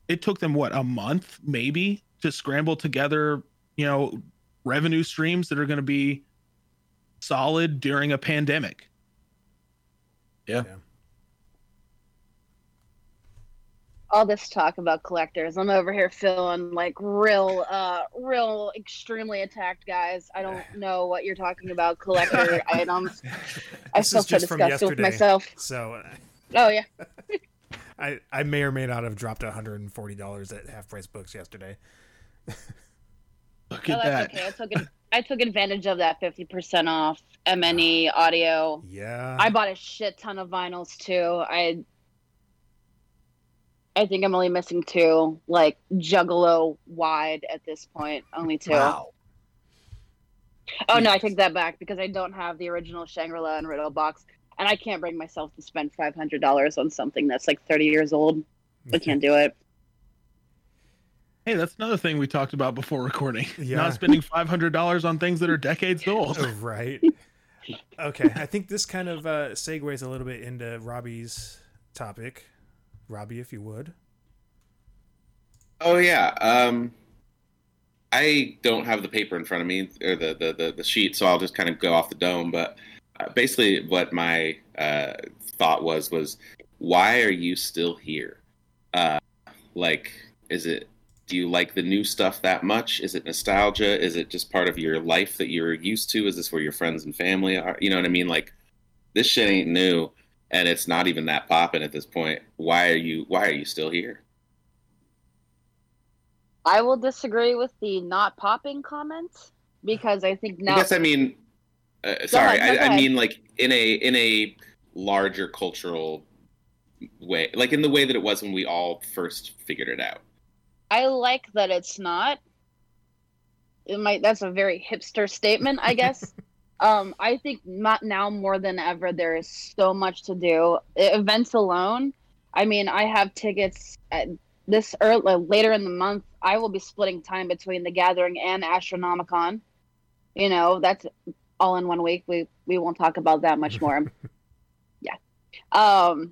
it took them, what, a month maybe to scramble together, you know, revenue streams that are going to be solid during a pandemic. Yeah. yeah. All this talk about collectors, I'm over here feeling like real, uh, real extremely attacked, guys. I don't know what you're talking about, collector items. I feel so disgusted with myself. So, uh, oh yeah, I I may or may not have dropped one hundred forty dollars at Half Price Books yesterday. Look at oh, that's that. Okay. I took an, I took advantage of that fifty percent off M N E audio. Yeah, I bought a shit ton of vinyls too. I. I think I'm only missing two, like Juggalo wide at this point. Only two. Wow. Oh, yes. No, I take that back, because I don't have the original Shangri-La and Riddle Box, and I can't bring myself to spend five hundred dollars on something that's like thirty years old. Mm-hmm. I can't do it. Hey, that's another thing we talked about before recording. Yeah. Not spending five hundred dollars on things that are decades old. Right. Okay. I think this kind of uh, segues a little bit into Robbie's topic. Robbie, if you would. Oh yeah, um, I don't have the paper in front of me, or the the, the, the sheet, so I'll just kind of go off the dome. But uh, basically, what my uh, thought was was, why are you still here? Uh, like, is it? Do you like the new stuff that much? Is it nostalgia? Is it just part of your life that you're used to? Is this where your friends and family are? You know what I mean? Like, this shit ain't new. And it's not even that poppin' at this point. Why are you? Why are you still here? I will disagree with the not popping comment, because I think now. I guess I mean, Uh, sorry, ahead, I, I mean like in a in a larger cultural way, like in the way that it was when we all first figured it out. I like that it's not. It might. That's a very hipster statement, I guess. um, I think not now more than ever. There is so much to do. Events alone. I mean, I have tickets at this early, later in the month. I will be splitting time between the Gathering and Astronomicon. You know, that's all in one week. We we won't talk about that much more. yeah. Um,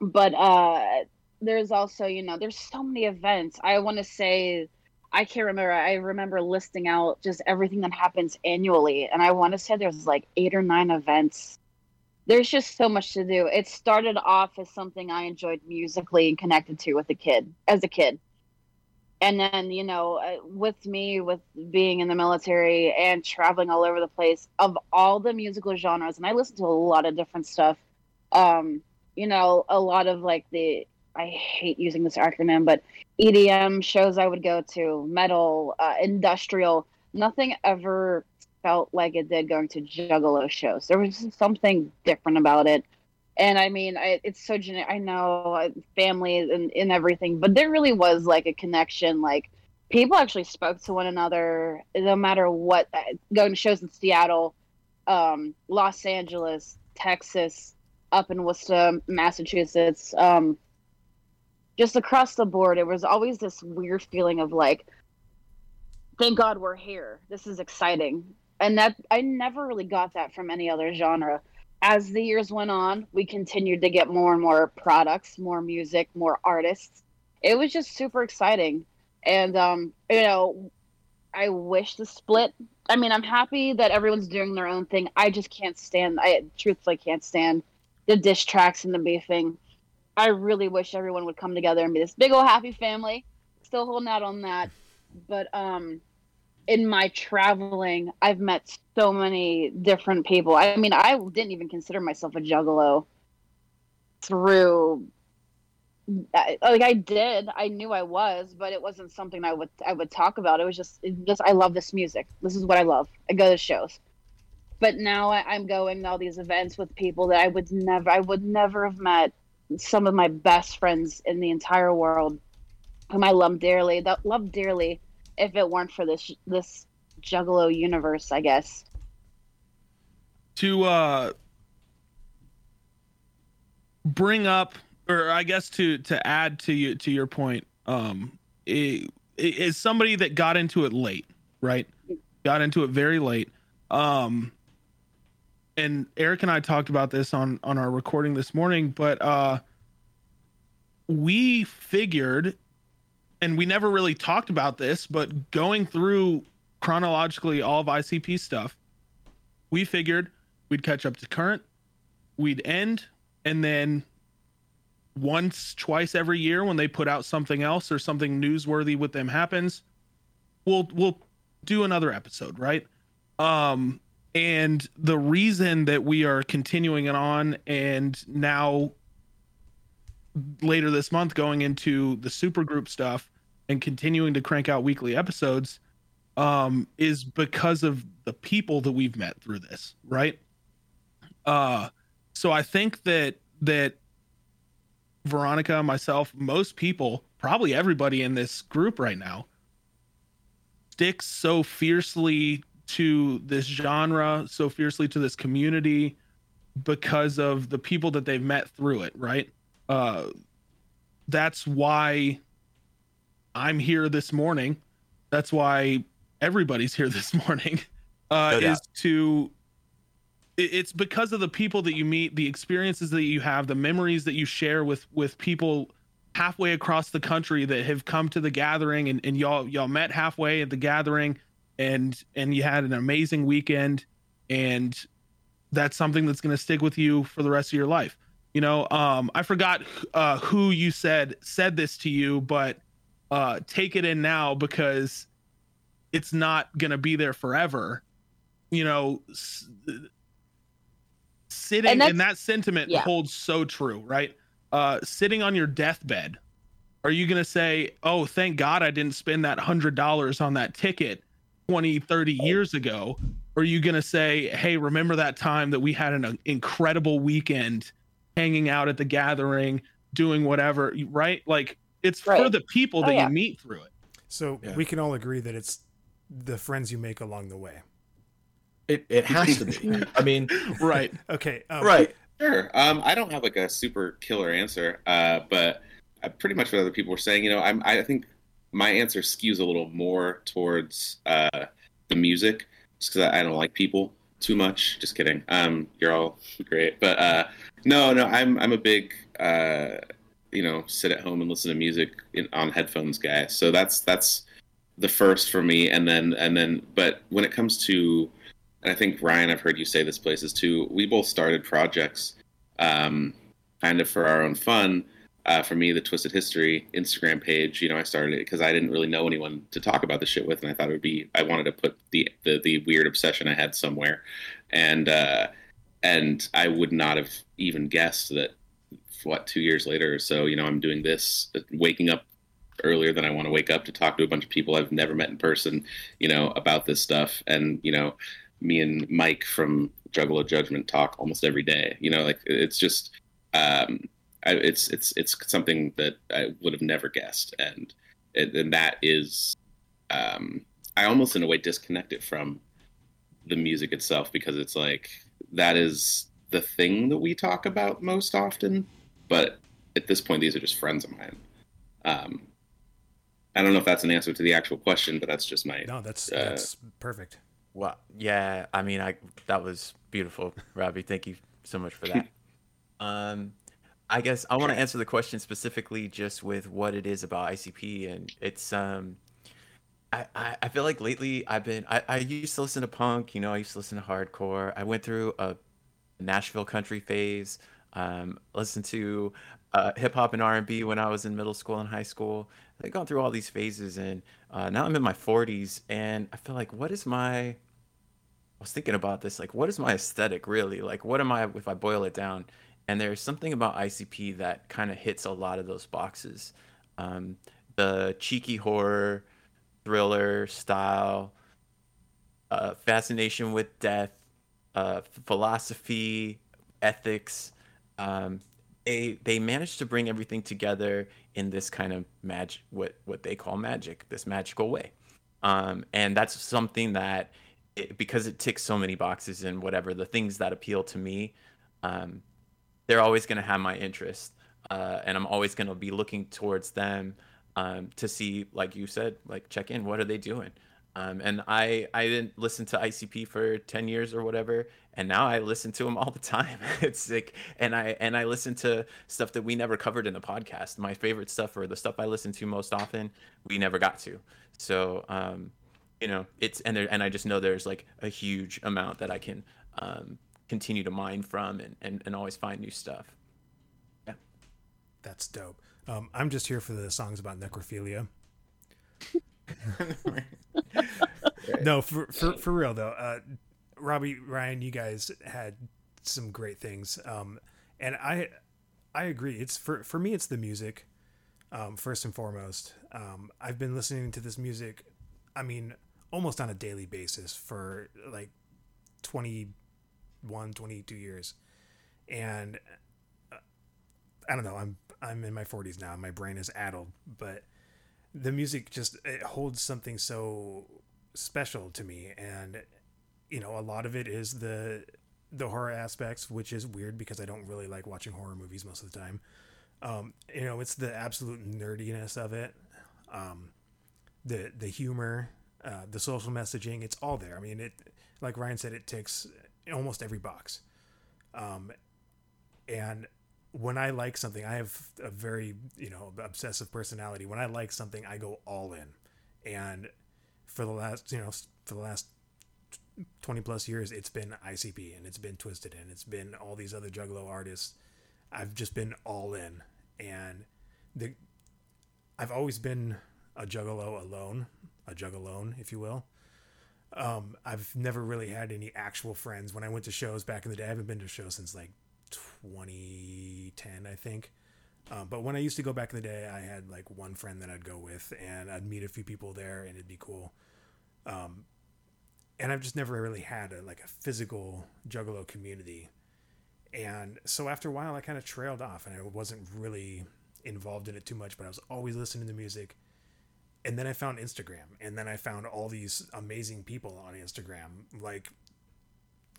but uh, there's also, you know, there's so many events. I want to say, I can't remember. I remember listing out just everything that happens annually. And I want to say there's like eight or nine events. There's just so much to do. It started off as something I enjoyed musically and connected to with a kid, as a kid. And then, you know, with me, with being in the military and traveling all over the place, of all the musical genres, and I listen to a lot of different stuff, um, you know, a lot of like the, I hate using this acronym, but E D M shows I would go to, metal, uh, industrial, nothing ever felt like it did going to Juggalo shows. There was just something different about it. And I mean, I, it's so generic. I know family and, and everything, but there really was like a connection. Like people actually spoke to one another, no matter what. Going to shows in Seattle, um, Los Angeles, Texas, up in Worcester, Massachusetts, um, just across the board. It was always this weird feeling of like, thank God we're here. This is exciting. And that I never really got that from any other genre. As the years went on, we continued to get more and more products, more music, more artists. It was just super exciting. And, um, you know, I wish the split. I mean, I'm happy that everyone's doing their own thing. I just can't stand, I truthfully can't stand the diss tracks and the beefing. I really wish everyone would come together and be this big old happy family. Still holding out on that. But um, in my traveling, I've met so many different people. I mean, I didn't even consider myself a Juggalo through... I, like, I did. I knew I was, but it wasn't something I would I would talk about. It was just, it just I love this music. This is what I love. I go to shows. But now I, I'm going to all these events with people that I would never... I would never have met. Some of my best friends in the entire world, whom I love dearly, that love dearly, if it weren't for this this Juggalo universe, I guess. To uh, bring up, or I guess to to add to you to your point, um, it, it is somebody that got into it late, right? Got into it very late. Um, and Eric and I talked about this on on our recording this morning, but uh, we figured. And we never really talked about this, but going through chronologically all of I C P stuff, we figured we'd catch up to current, we'd end, and then once, twice every year when they put out something else or something newsworthy with them happens, we'll we'll do another episode, right? Um, and the reason that we are continuing it on and now later this month going into the supergroup stuff and continuing to crank out weekly episodes um, is because of the people that we've met through this, right? Uh, so I think that that Veronica, myself, most people, probably everybody in this group right now, sticks so fiercely to this genre, so fiercely to this community because of the people that they've met through it, right? Uh, that's why I'm here this morning. That's why everybody's here this morning. Uh, no is to it's because of the people that you meet, the experiences that you have, the memories that you share with with people halfway across the country that have come to the gathering, and, and y'all y'all met halfway at the gathering, and and you had an amazing weekend, and that's something that's going to stick with you for the rest of your life. You know, um, I forgot uh, who you said said this to you, but uh, take it in now because it's not going to be there forever. You know, s- sitting and that sentiment yeah. holds so true, right? Uh, sitting on your deathbed, are you going to say, oh, thank God I didn't spend that one hundred dollars on that ticket twenty, thirty years ago? Or are you going to say, hey, remember that time that we had an uh, incredible weekend hanging out at the Gathering, doing whatever, right? Like, it's right. for the people oh, that yeah. you meet through it. So yeah. we can all agree that it's the friends you make along the way. It it has to be. I mean, right. Okay. Um, right. Sure. Um, I don't have like a super killer answer, uh, but I pretty much what other people were saying, you know, I'm, I think my answer skews a little more towards uh, the music, just because I, I don't like people too much. Just kidding. Um, you're all great. But uh, no, no, I'm I'm a big, uh, you know, sit at home and listen to music in, on headphones guy. So that's that's the first for me. And then and then but when it comes to, and I think, Ryan, I've heard you say this places too, we both started projects um, kind of for our own fun. Uh, for me, the Twisted History Instagram page, you know, I started it because I didn't really know anyone to talk about this shit with, and I thought it would be, I wanted to put the the, the weird obsession I had somewhere. And uh, and I would not have even guessed that, what, two years later or so, you know, I'm doing this, waking up earlier than I want to wake up to talk to a bunch of people I've never met in person, you know, about this stuff. And, you know, me and Mike from Juggalo Judgment talk almost every day. You know, like, it's just, um, I, it's it's it's something that I would have never guessed, and and that is, um, I almost in a way disconnect it from the music itself, because it's like that is the thing that we talk about most often. But at this point, these are just friends of mine. Um, I don't know if that's an answer to the actual question, but that's just my no. That's uh, that's perfect. Well, yeah, I mean, I that was beautiful, Robbie. Thank you so much for that. um, I guess I want to answer the question specifically just with what it is about I C P, and it's um, I, I, I feel like lately I've been I, I used to listen to punk, you know, I used to listen to hardcore. I went through a Nashville country phase. Um, listened to uh, hip hop and R and B when I was in middle school and high school. I've gone through all these phases, and uh, now I'm in my forties, and I feel like, what is my I was thinking about this, like, what is my aesthetic really? Like, what am I, if I boil it down? And there's something about I C P that kind of hits a lot of those boxes. Um, the cheeky horror, thriller style, uh, fascination with death, uh, philosophy, ethics. Um, they they managed to bring everything together in this kind of magic, what, what they call magic, this magical way. Um, and that's something that, It, because it ticks so many boxes and whatever, the things that appeal to me, um, they're always going to have my interest, uh, and I'm always going to be looking towards them um, to see, like you said, like, check in, what are they doing? Um, and I, I didn't listen to I C P for ten years or whatever, and now I listen to them all the time. It's sick. And I and I listen to stuff that we never covered in the podcast. My favorite stuff, or the stuff I listen to most often, we never got to. So, um you know, it's and there, and I just know there's like a huge amount that I can um, continue to mine from, and, and, and always find new stuff. Yeah, that's dope. Um, I'm just here for the songs about necrophilia. No, for, for for real though, uh, Robbie, Ryan, you guys had some great things, um, and I I agree. It's for for me, it's the music um, first and foremost. Um, I've been listening to this music, I mean, almost on a daily basis for like twenty-one, twenty-two years. And uh, I don't know, I'm, I'm in my forties now. My brain is addled, but the music just, it holds something so special to me. And, you know, a lot of it is the, the horror aspects, which is weird because I don't really like watching horror movies most of the time. Um, you know, it's the absolute nerdiness of it. Um, the the humor, uh, the social messaging, it's all there. I mean, it, like Ryan said, it ticks almost every box. Um, and when I like something, I have a very, you know, obsessive personality. When I like something, I go all in. And for the last, you know, for the last twenty plus years, it's been I C P, and it's been Twisted, and it's been all these other Juggalo artists. I've just been all in. And the I've always been a Juggalo alone, a Juggalone, if you will. Um, I've never really had any actual friends. When I went to shows back in the day, I haven't been to shows since like twenty ten, I think. Um, but when I used to go back in the day, I had like one friend that I'd go with, and I'd meet a few people there, and it'd be cool. Um, and I've just never really had a, like a physical Juggalo community. And so after a while, I kind of trailed off and I wasn't really involved in it too much, but I was always listening to music. And then I found Instagram, and then I found all these amazing people on Instagram, like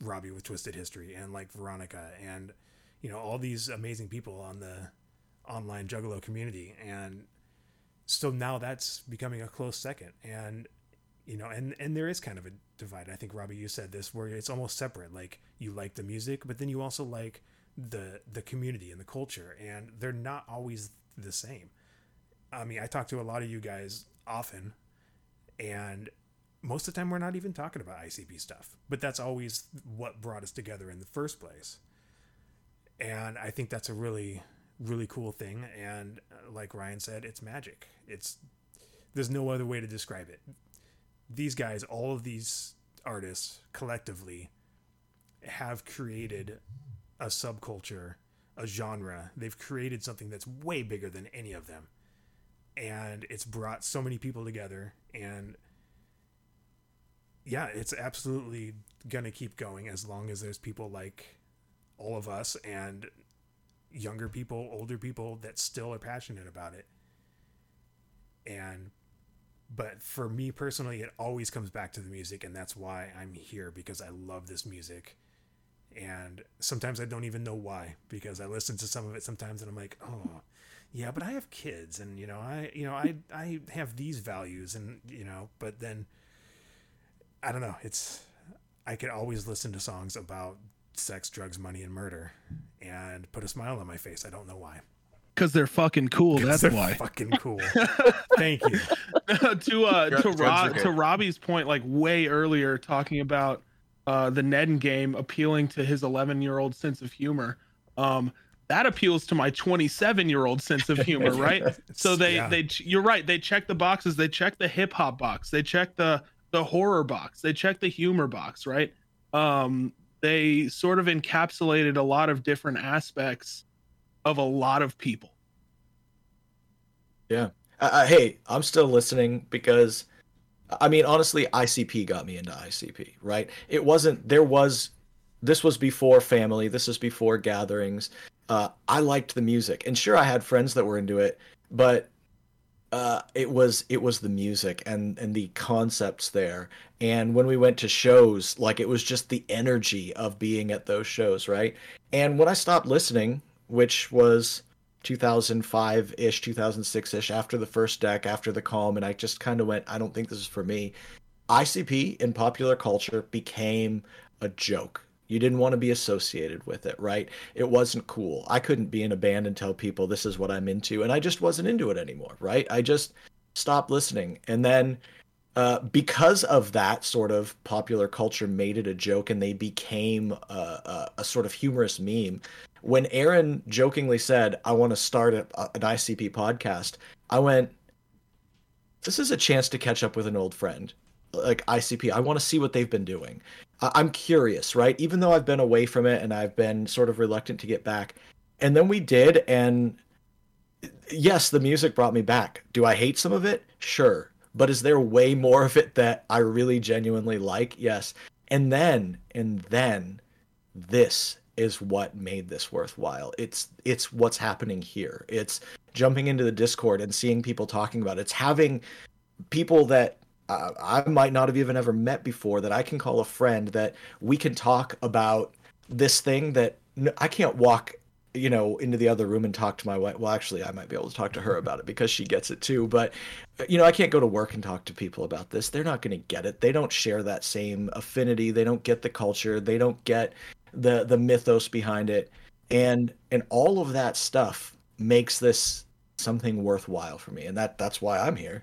Robbie with Twisted History and like Veronica and, you know, all these amazing people on the online Juggalo community. And so now that's becoming a close second. And, you know, and, and there is kind of a divide. I think, Robbie, you said this, where it's almost separate. Like, you like the music, but then you also like the the community and the culture, and they're not always the same. I mean, I talk to a lot of you guys often, and most of the time we're not even talking about I C P stuff, but that's always what brought us together in the first place. And I think that's a really, really cool thing. And like Ryan said, it's magic. It's, there's no other way to describe it. These guys, all of these artists collectively have created a subculture, a genre. They've created something that's way bigger than any of them. And it's brought so many people together, and yeah, it's absolutely going to keep going as long as there's people like all of us and younger people, older people that still are passionate about it. And, but for me personally, it always comes back to the music, and that's why I'm here, because I love this music. And sometimes I don't even know why, because I listen to some of it sometimes and I'm like, oh yeah, but I have kids, and you know, I, you know, I, I have these values, and you know, but then I don't know. It's, I could always listen to songs about sex, drugs, money, and murder and put a smile on my face. I don't know why. Cause they're fucking cool. That's they're why fucking cool. Thank you. to, uh, to, Rob, to Robbie's point, like way earlier, talking about, Uh, the Ned game appealing to his eleven year old sense of humor. Um, that appeals to my twenty-seven year old sense of humor, right? So they, yeah. they, you're right. They check the boxes. They check the hip hop box. They check the, the horror box. They check the humor box, right? Um, they sort of encapsulated a lot of different aspects of a lot of people. Yeah. Uh, uh, hey, I'm still listening because, I mean, honestly, I C P got me into I C P, right? It wasn't, there was, this was before family, this is before gatherings. Uh, I liked the music, and sure, I had friends that were into it, but uh, it was it was the music and, and the concepts there. And when we went to shows, like, it was just the energy of being at those shows, right? And when I stopped listening, which was two thousand five ish, two thousand six ish, after the first deck, after the calm, and I just kind of went, I don't think this is for me. I C P in popular culture became a joke. You didn't want to be associated with it, right? It wasn't cool. I couldn't be in a band and tell people this is what I'm into, and I just wasn't into it anymore, right? I just stopped listening. And then uh, because of that, sort of popular culture made it a joke, and they became a, a, a sort of humorous meme. When Aaron jokingly said, I want to start a, an I C P podcast, I went, this is a chance to catch up with an old friend, like I C P. I want to see what they've been doing. I- I'm curious, right? Even though I've been away from it and I've been sort of reluctant to get back. And then we did. And yes, the music brought me back. Do I hate some of it? Sure. But is there way more of it that I really genuinely like? Yes. And then, and then this is what made this worthwhile. It's it's what's happening here. It's jumping into the Discord and seeing people talking about it. It's having people that uh, I might not have even ever met before that I can call a friend, that we can talk about this thing that I can't walk, you know, into the other room and talk to my wife. Well, actually, I might be able to talk to her about it because she gets it too. But, you know, I can't go to work and talk to people about this. They're not going to get it. They don't share that same affinity. They don't get the culture. They don't get the the mythos behind it, and and all of that stuff makes this something worthwhile for me, and that that's why I'm here.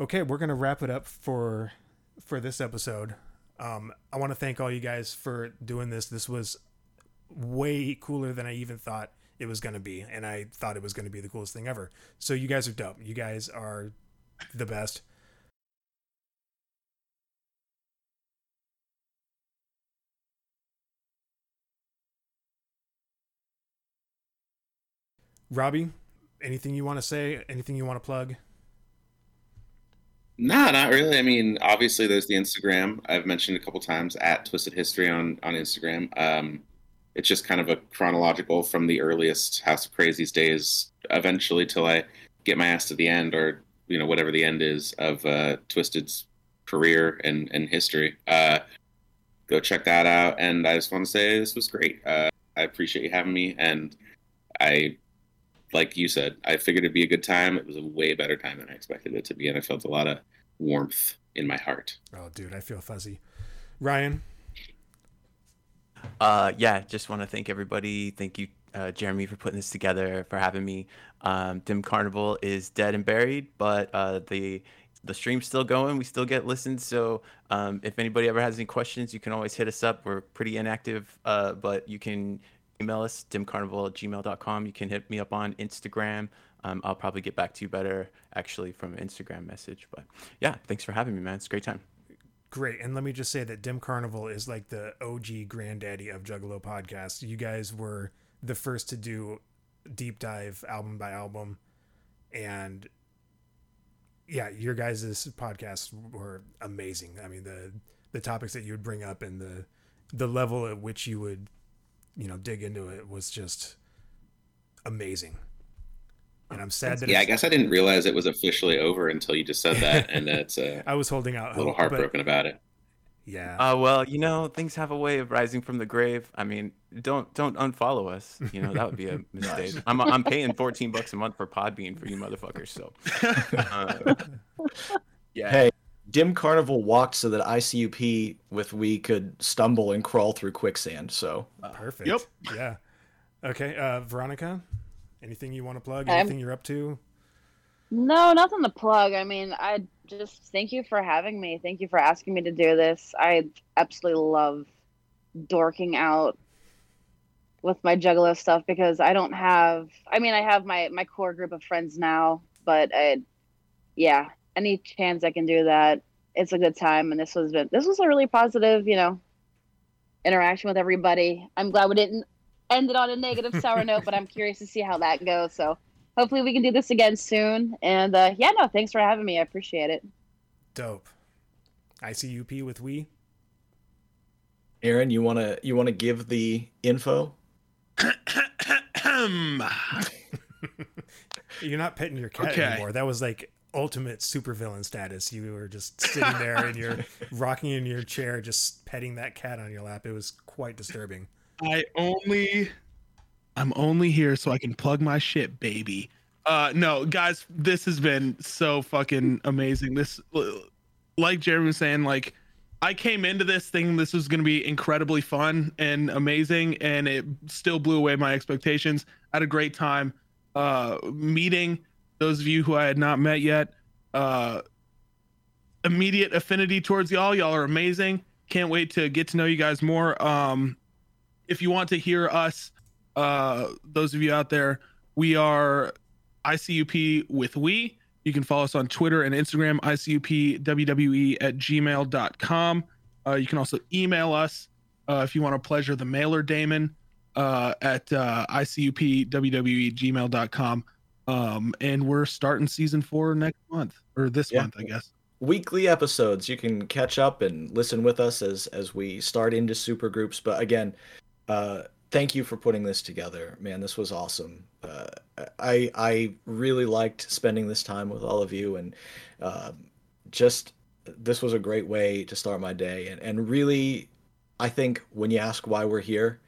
Okay, we're gonna wrap it up for for this episode. um I want to thank all you guys for doing this. This was way cooler than I even thought it was gonna be, and I thought it was gonna be the coolest thing ever. So you guys are dope. You guys are the best. Robbie, anything you want to say? Anything you want to plug? Nah, not really. I mean, obviously there's the Instagram. I've mentioned a couple times at Twisted History on, on Instagram. Um, it's just kind of a chronological from the earliest House of Crazies days, eventually till I get my ass to the end, or, you know, whatever the end is of uh, Twisted's career and, and history. Uh, go check that out. And I just want to say this was great. Uh, I appreciate you having me. And I... like you said, I figured it'd be a good time. It was a way better time than I expected it to be, and I felt a lot of warmth in my heart. Oh, dude, I feel fuzzy. Ryan? Uh, yeah, just want to thank everybody. Thank you, uh, Jeremy, for putting this together, for having me. Um, Dim Carnival is dead and buried, but uh, the the stream's still going. We still get listens, so um, if anybody ever has any questions, you can always hit us up. We're pretty inactive, uh, but you can... email us, dimcarnival at gmail dot com. You can hit me up on Instagram. Um, I'll probably get back to you better, actually, from an Instagram message. But, yeah, thanks for having me, man. It's a great time. Great. And let me just say that Dim Carnival is like the O G granddaddy of Juggalo podcasts. You guys were the first to do deep dive album by album. And, yeah, your guys' podcasts were amazing. I mean, the, the topics that you would bring up and the the level at which you would – you know, dig into it was just amazing. And I'm sad that yeah, I guess I didn't realize it was officially over until you just said that, and that's uh, I was holding out a little hope, heartbroken but... about it. Yeah. Uh, well, you know, things have a way of rising from the grave. I mean, don't don't unfollow us. You know, that would be a mistake. I'm I'm paying fourteen bucks a month for Podbean for you motherfuckers. So. Uh, yeah. Hey. Dim Carnival walked so that I C U P with We could stumble and crawl through quicksand. So perfect. Yep. Yeah. Okay. Uh, Veronica, anything you want to plug? Anything I'm... you're up to? No, nothing to plug. I mean, I just thank you for having me. Thank you for asking me to do this. I absolutely love dorking out with my Juggalo stuff because I don't have, I mean, I have my, my core group of friends now, but I, yeah. Any chance I can do that, it's a good time. And this was been, this was a really positive, you know, interaction with everybody. I'm glad we didn't end it on a negative sour note, but I'm curious to see how that goes. So hopefully we can do this again soon. And uh, yeah, no, thanks for having me. I appreciate it. Dope. I C U P with We. Aaron, you wanna you wanna give the info? You're not petting your cat okay. anymore. That was like. Ultimate supervillain status. You were just sitting there and you're rocking in your chair, just petting that cat on your lap. It was quite disturbing. I only, I'm only here so I can plug my shit, baby. Uh, no, guys, this has been so fucking amazing. This, like Jeremy was saying, like I came into this thing, this was going to be incredibly fun and amazing, and it still blew away my expectations. I had a great time uh, meeting those of you who I had not met yet, uh, immediate affinity towards y'all. Y'all are amazing. Can't wait to get to know you guys more. Um, if you want to hear us, uh, those of you out there, we are I C U P with We. You can follow us on Twitter and Instagram, I C U P W W E at gmail dot com. Uh, you can also email us uh, if you want to pleasure the mailer Damon uh, at uh, I C U P W W E at gmail dot com. Um, and we're starting season four next month, or this yeah. month, I guess. Weekly episodes. You can catch up and listen with us as as we start into super groups. But again, uh, thank you for putting this together, man. This was awesome. Uh, I I really liked spending this time with all of you, and uh, just this was a great way to start my day. And and really, I think when you ask why we're here,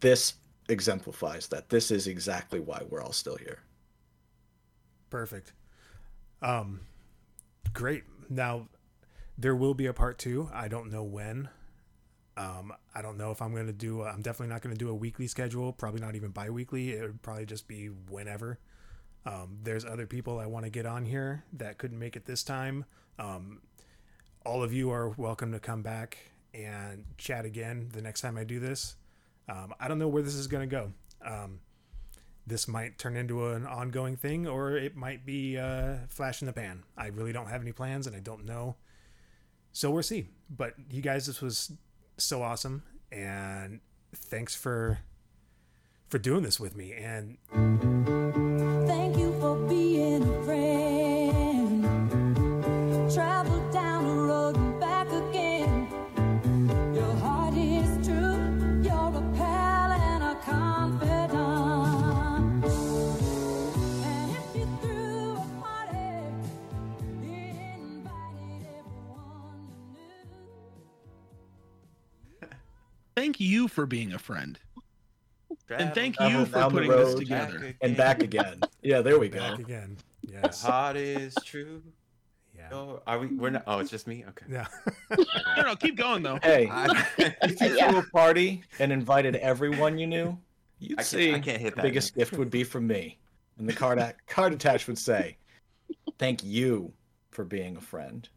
this exemplifies that. This is exactly why we're all still here. Perfect. Um, great. Now, there will be a part two. I don't know when. Um, I don't know if I'm going to do... A, I'm definitely not going to do a weekly schedule. Probably not even bi-weekly. It would probably just be whenever. Um, there's other people I want to get on here that couldn't make it this time. Um, all of you are welcome to come back and chat again the next time I do this. Um, I don't know where this is going to go. Um, This might turn into an ongoing thing, or it might be a flash in the pan. I really don't have any plans, and I don't know. So we'll see. But you guys, this was so awesome, and thanks for for doing this with me. And thank you for being a friend. thank you for being a friend. And thank you for putting this together. And back again. Yeah, there we go. Back again. Yes. Heart is true. Yeah. Oh, are we? We're not. Oh, it's just me. Okay. Yeah. No, no, keep going though. Hey, if you threw a party and invited everyone you knew, you'd I see. Can't, I can't hit the that biggest gift would be from me, and the card card attached would say, "Thank you for being a friend."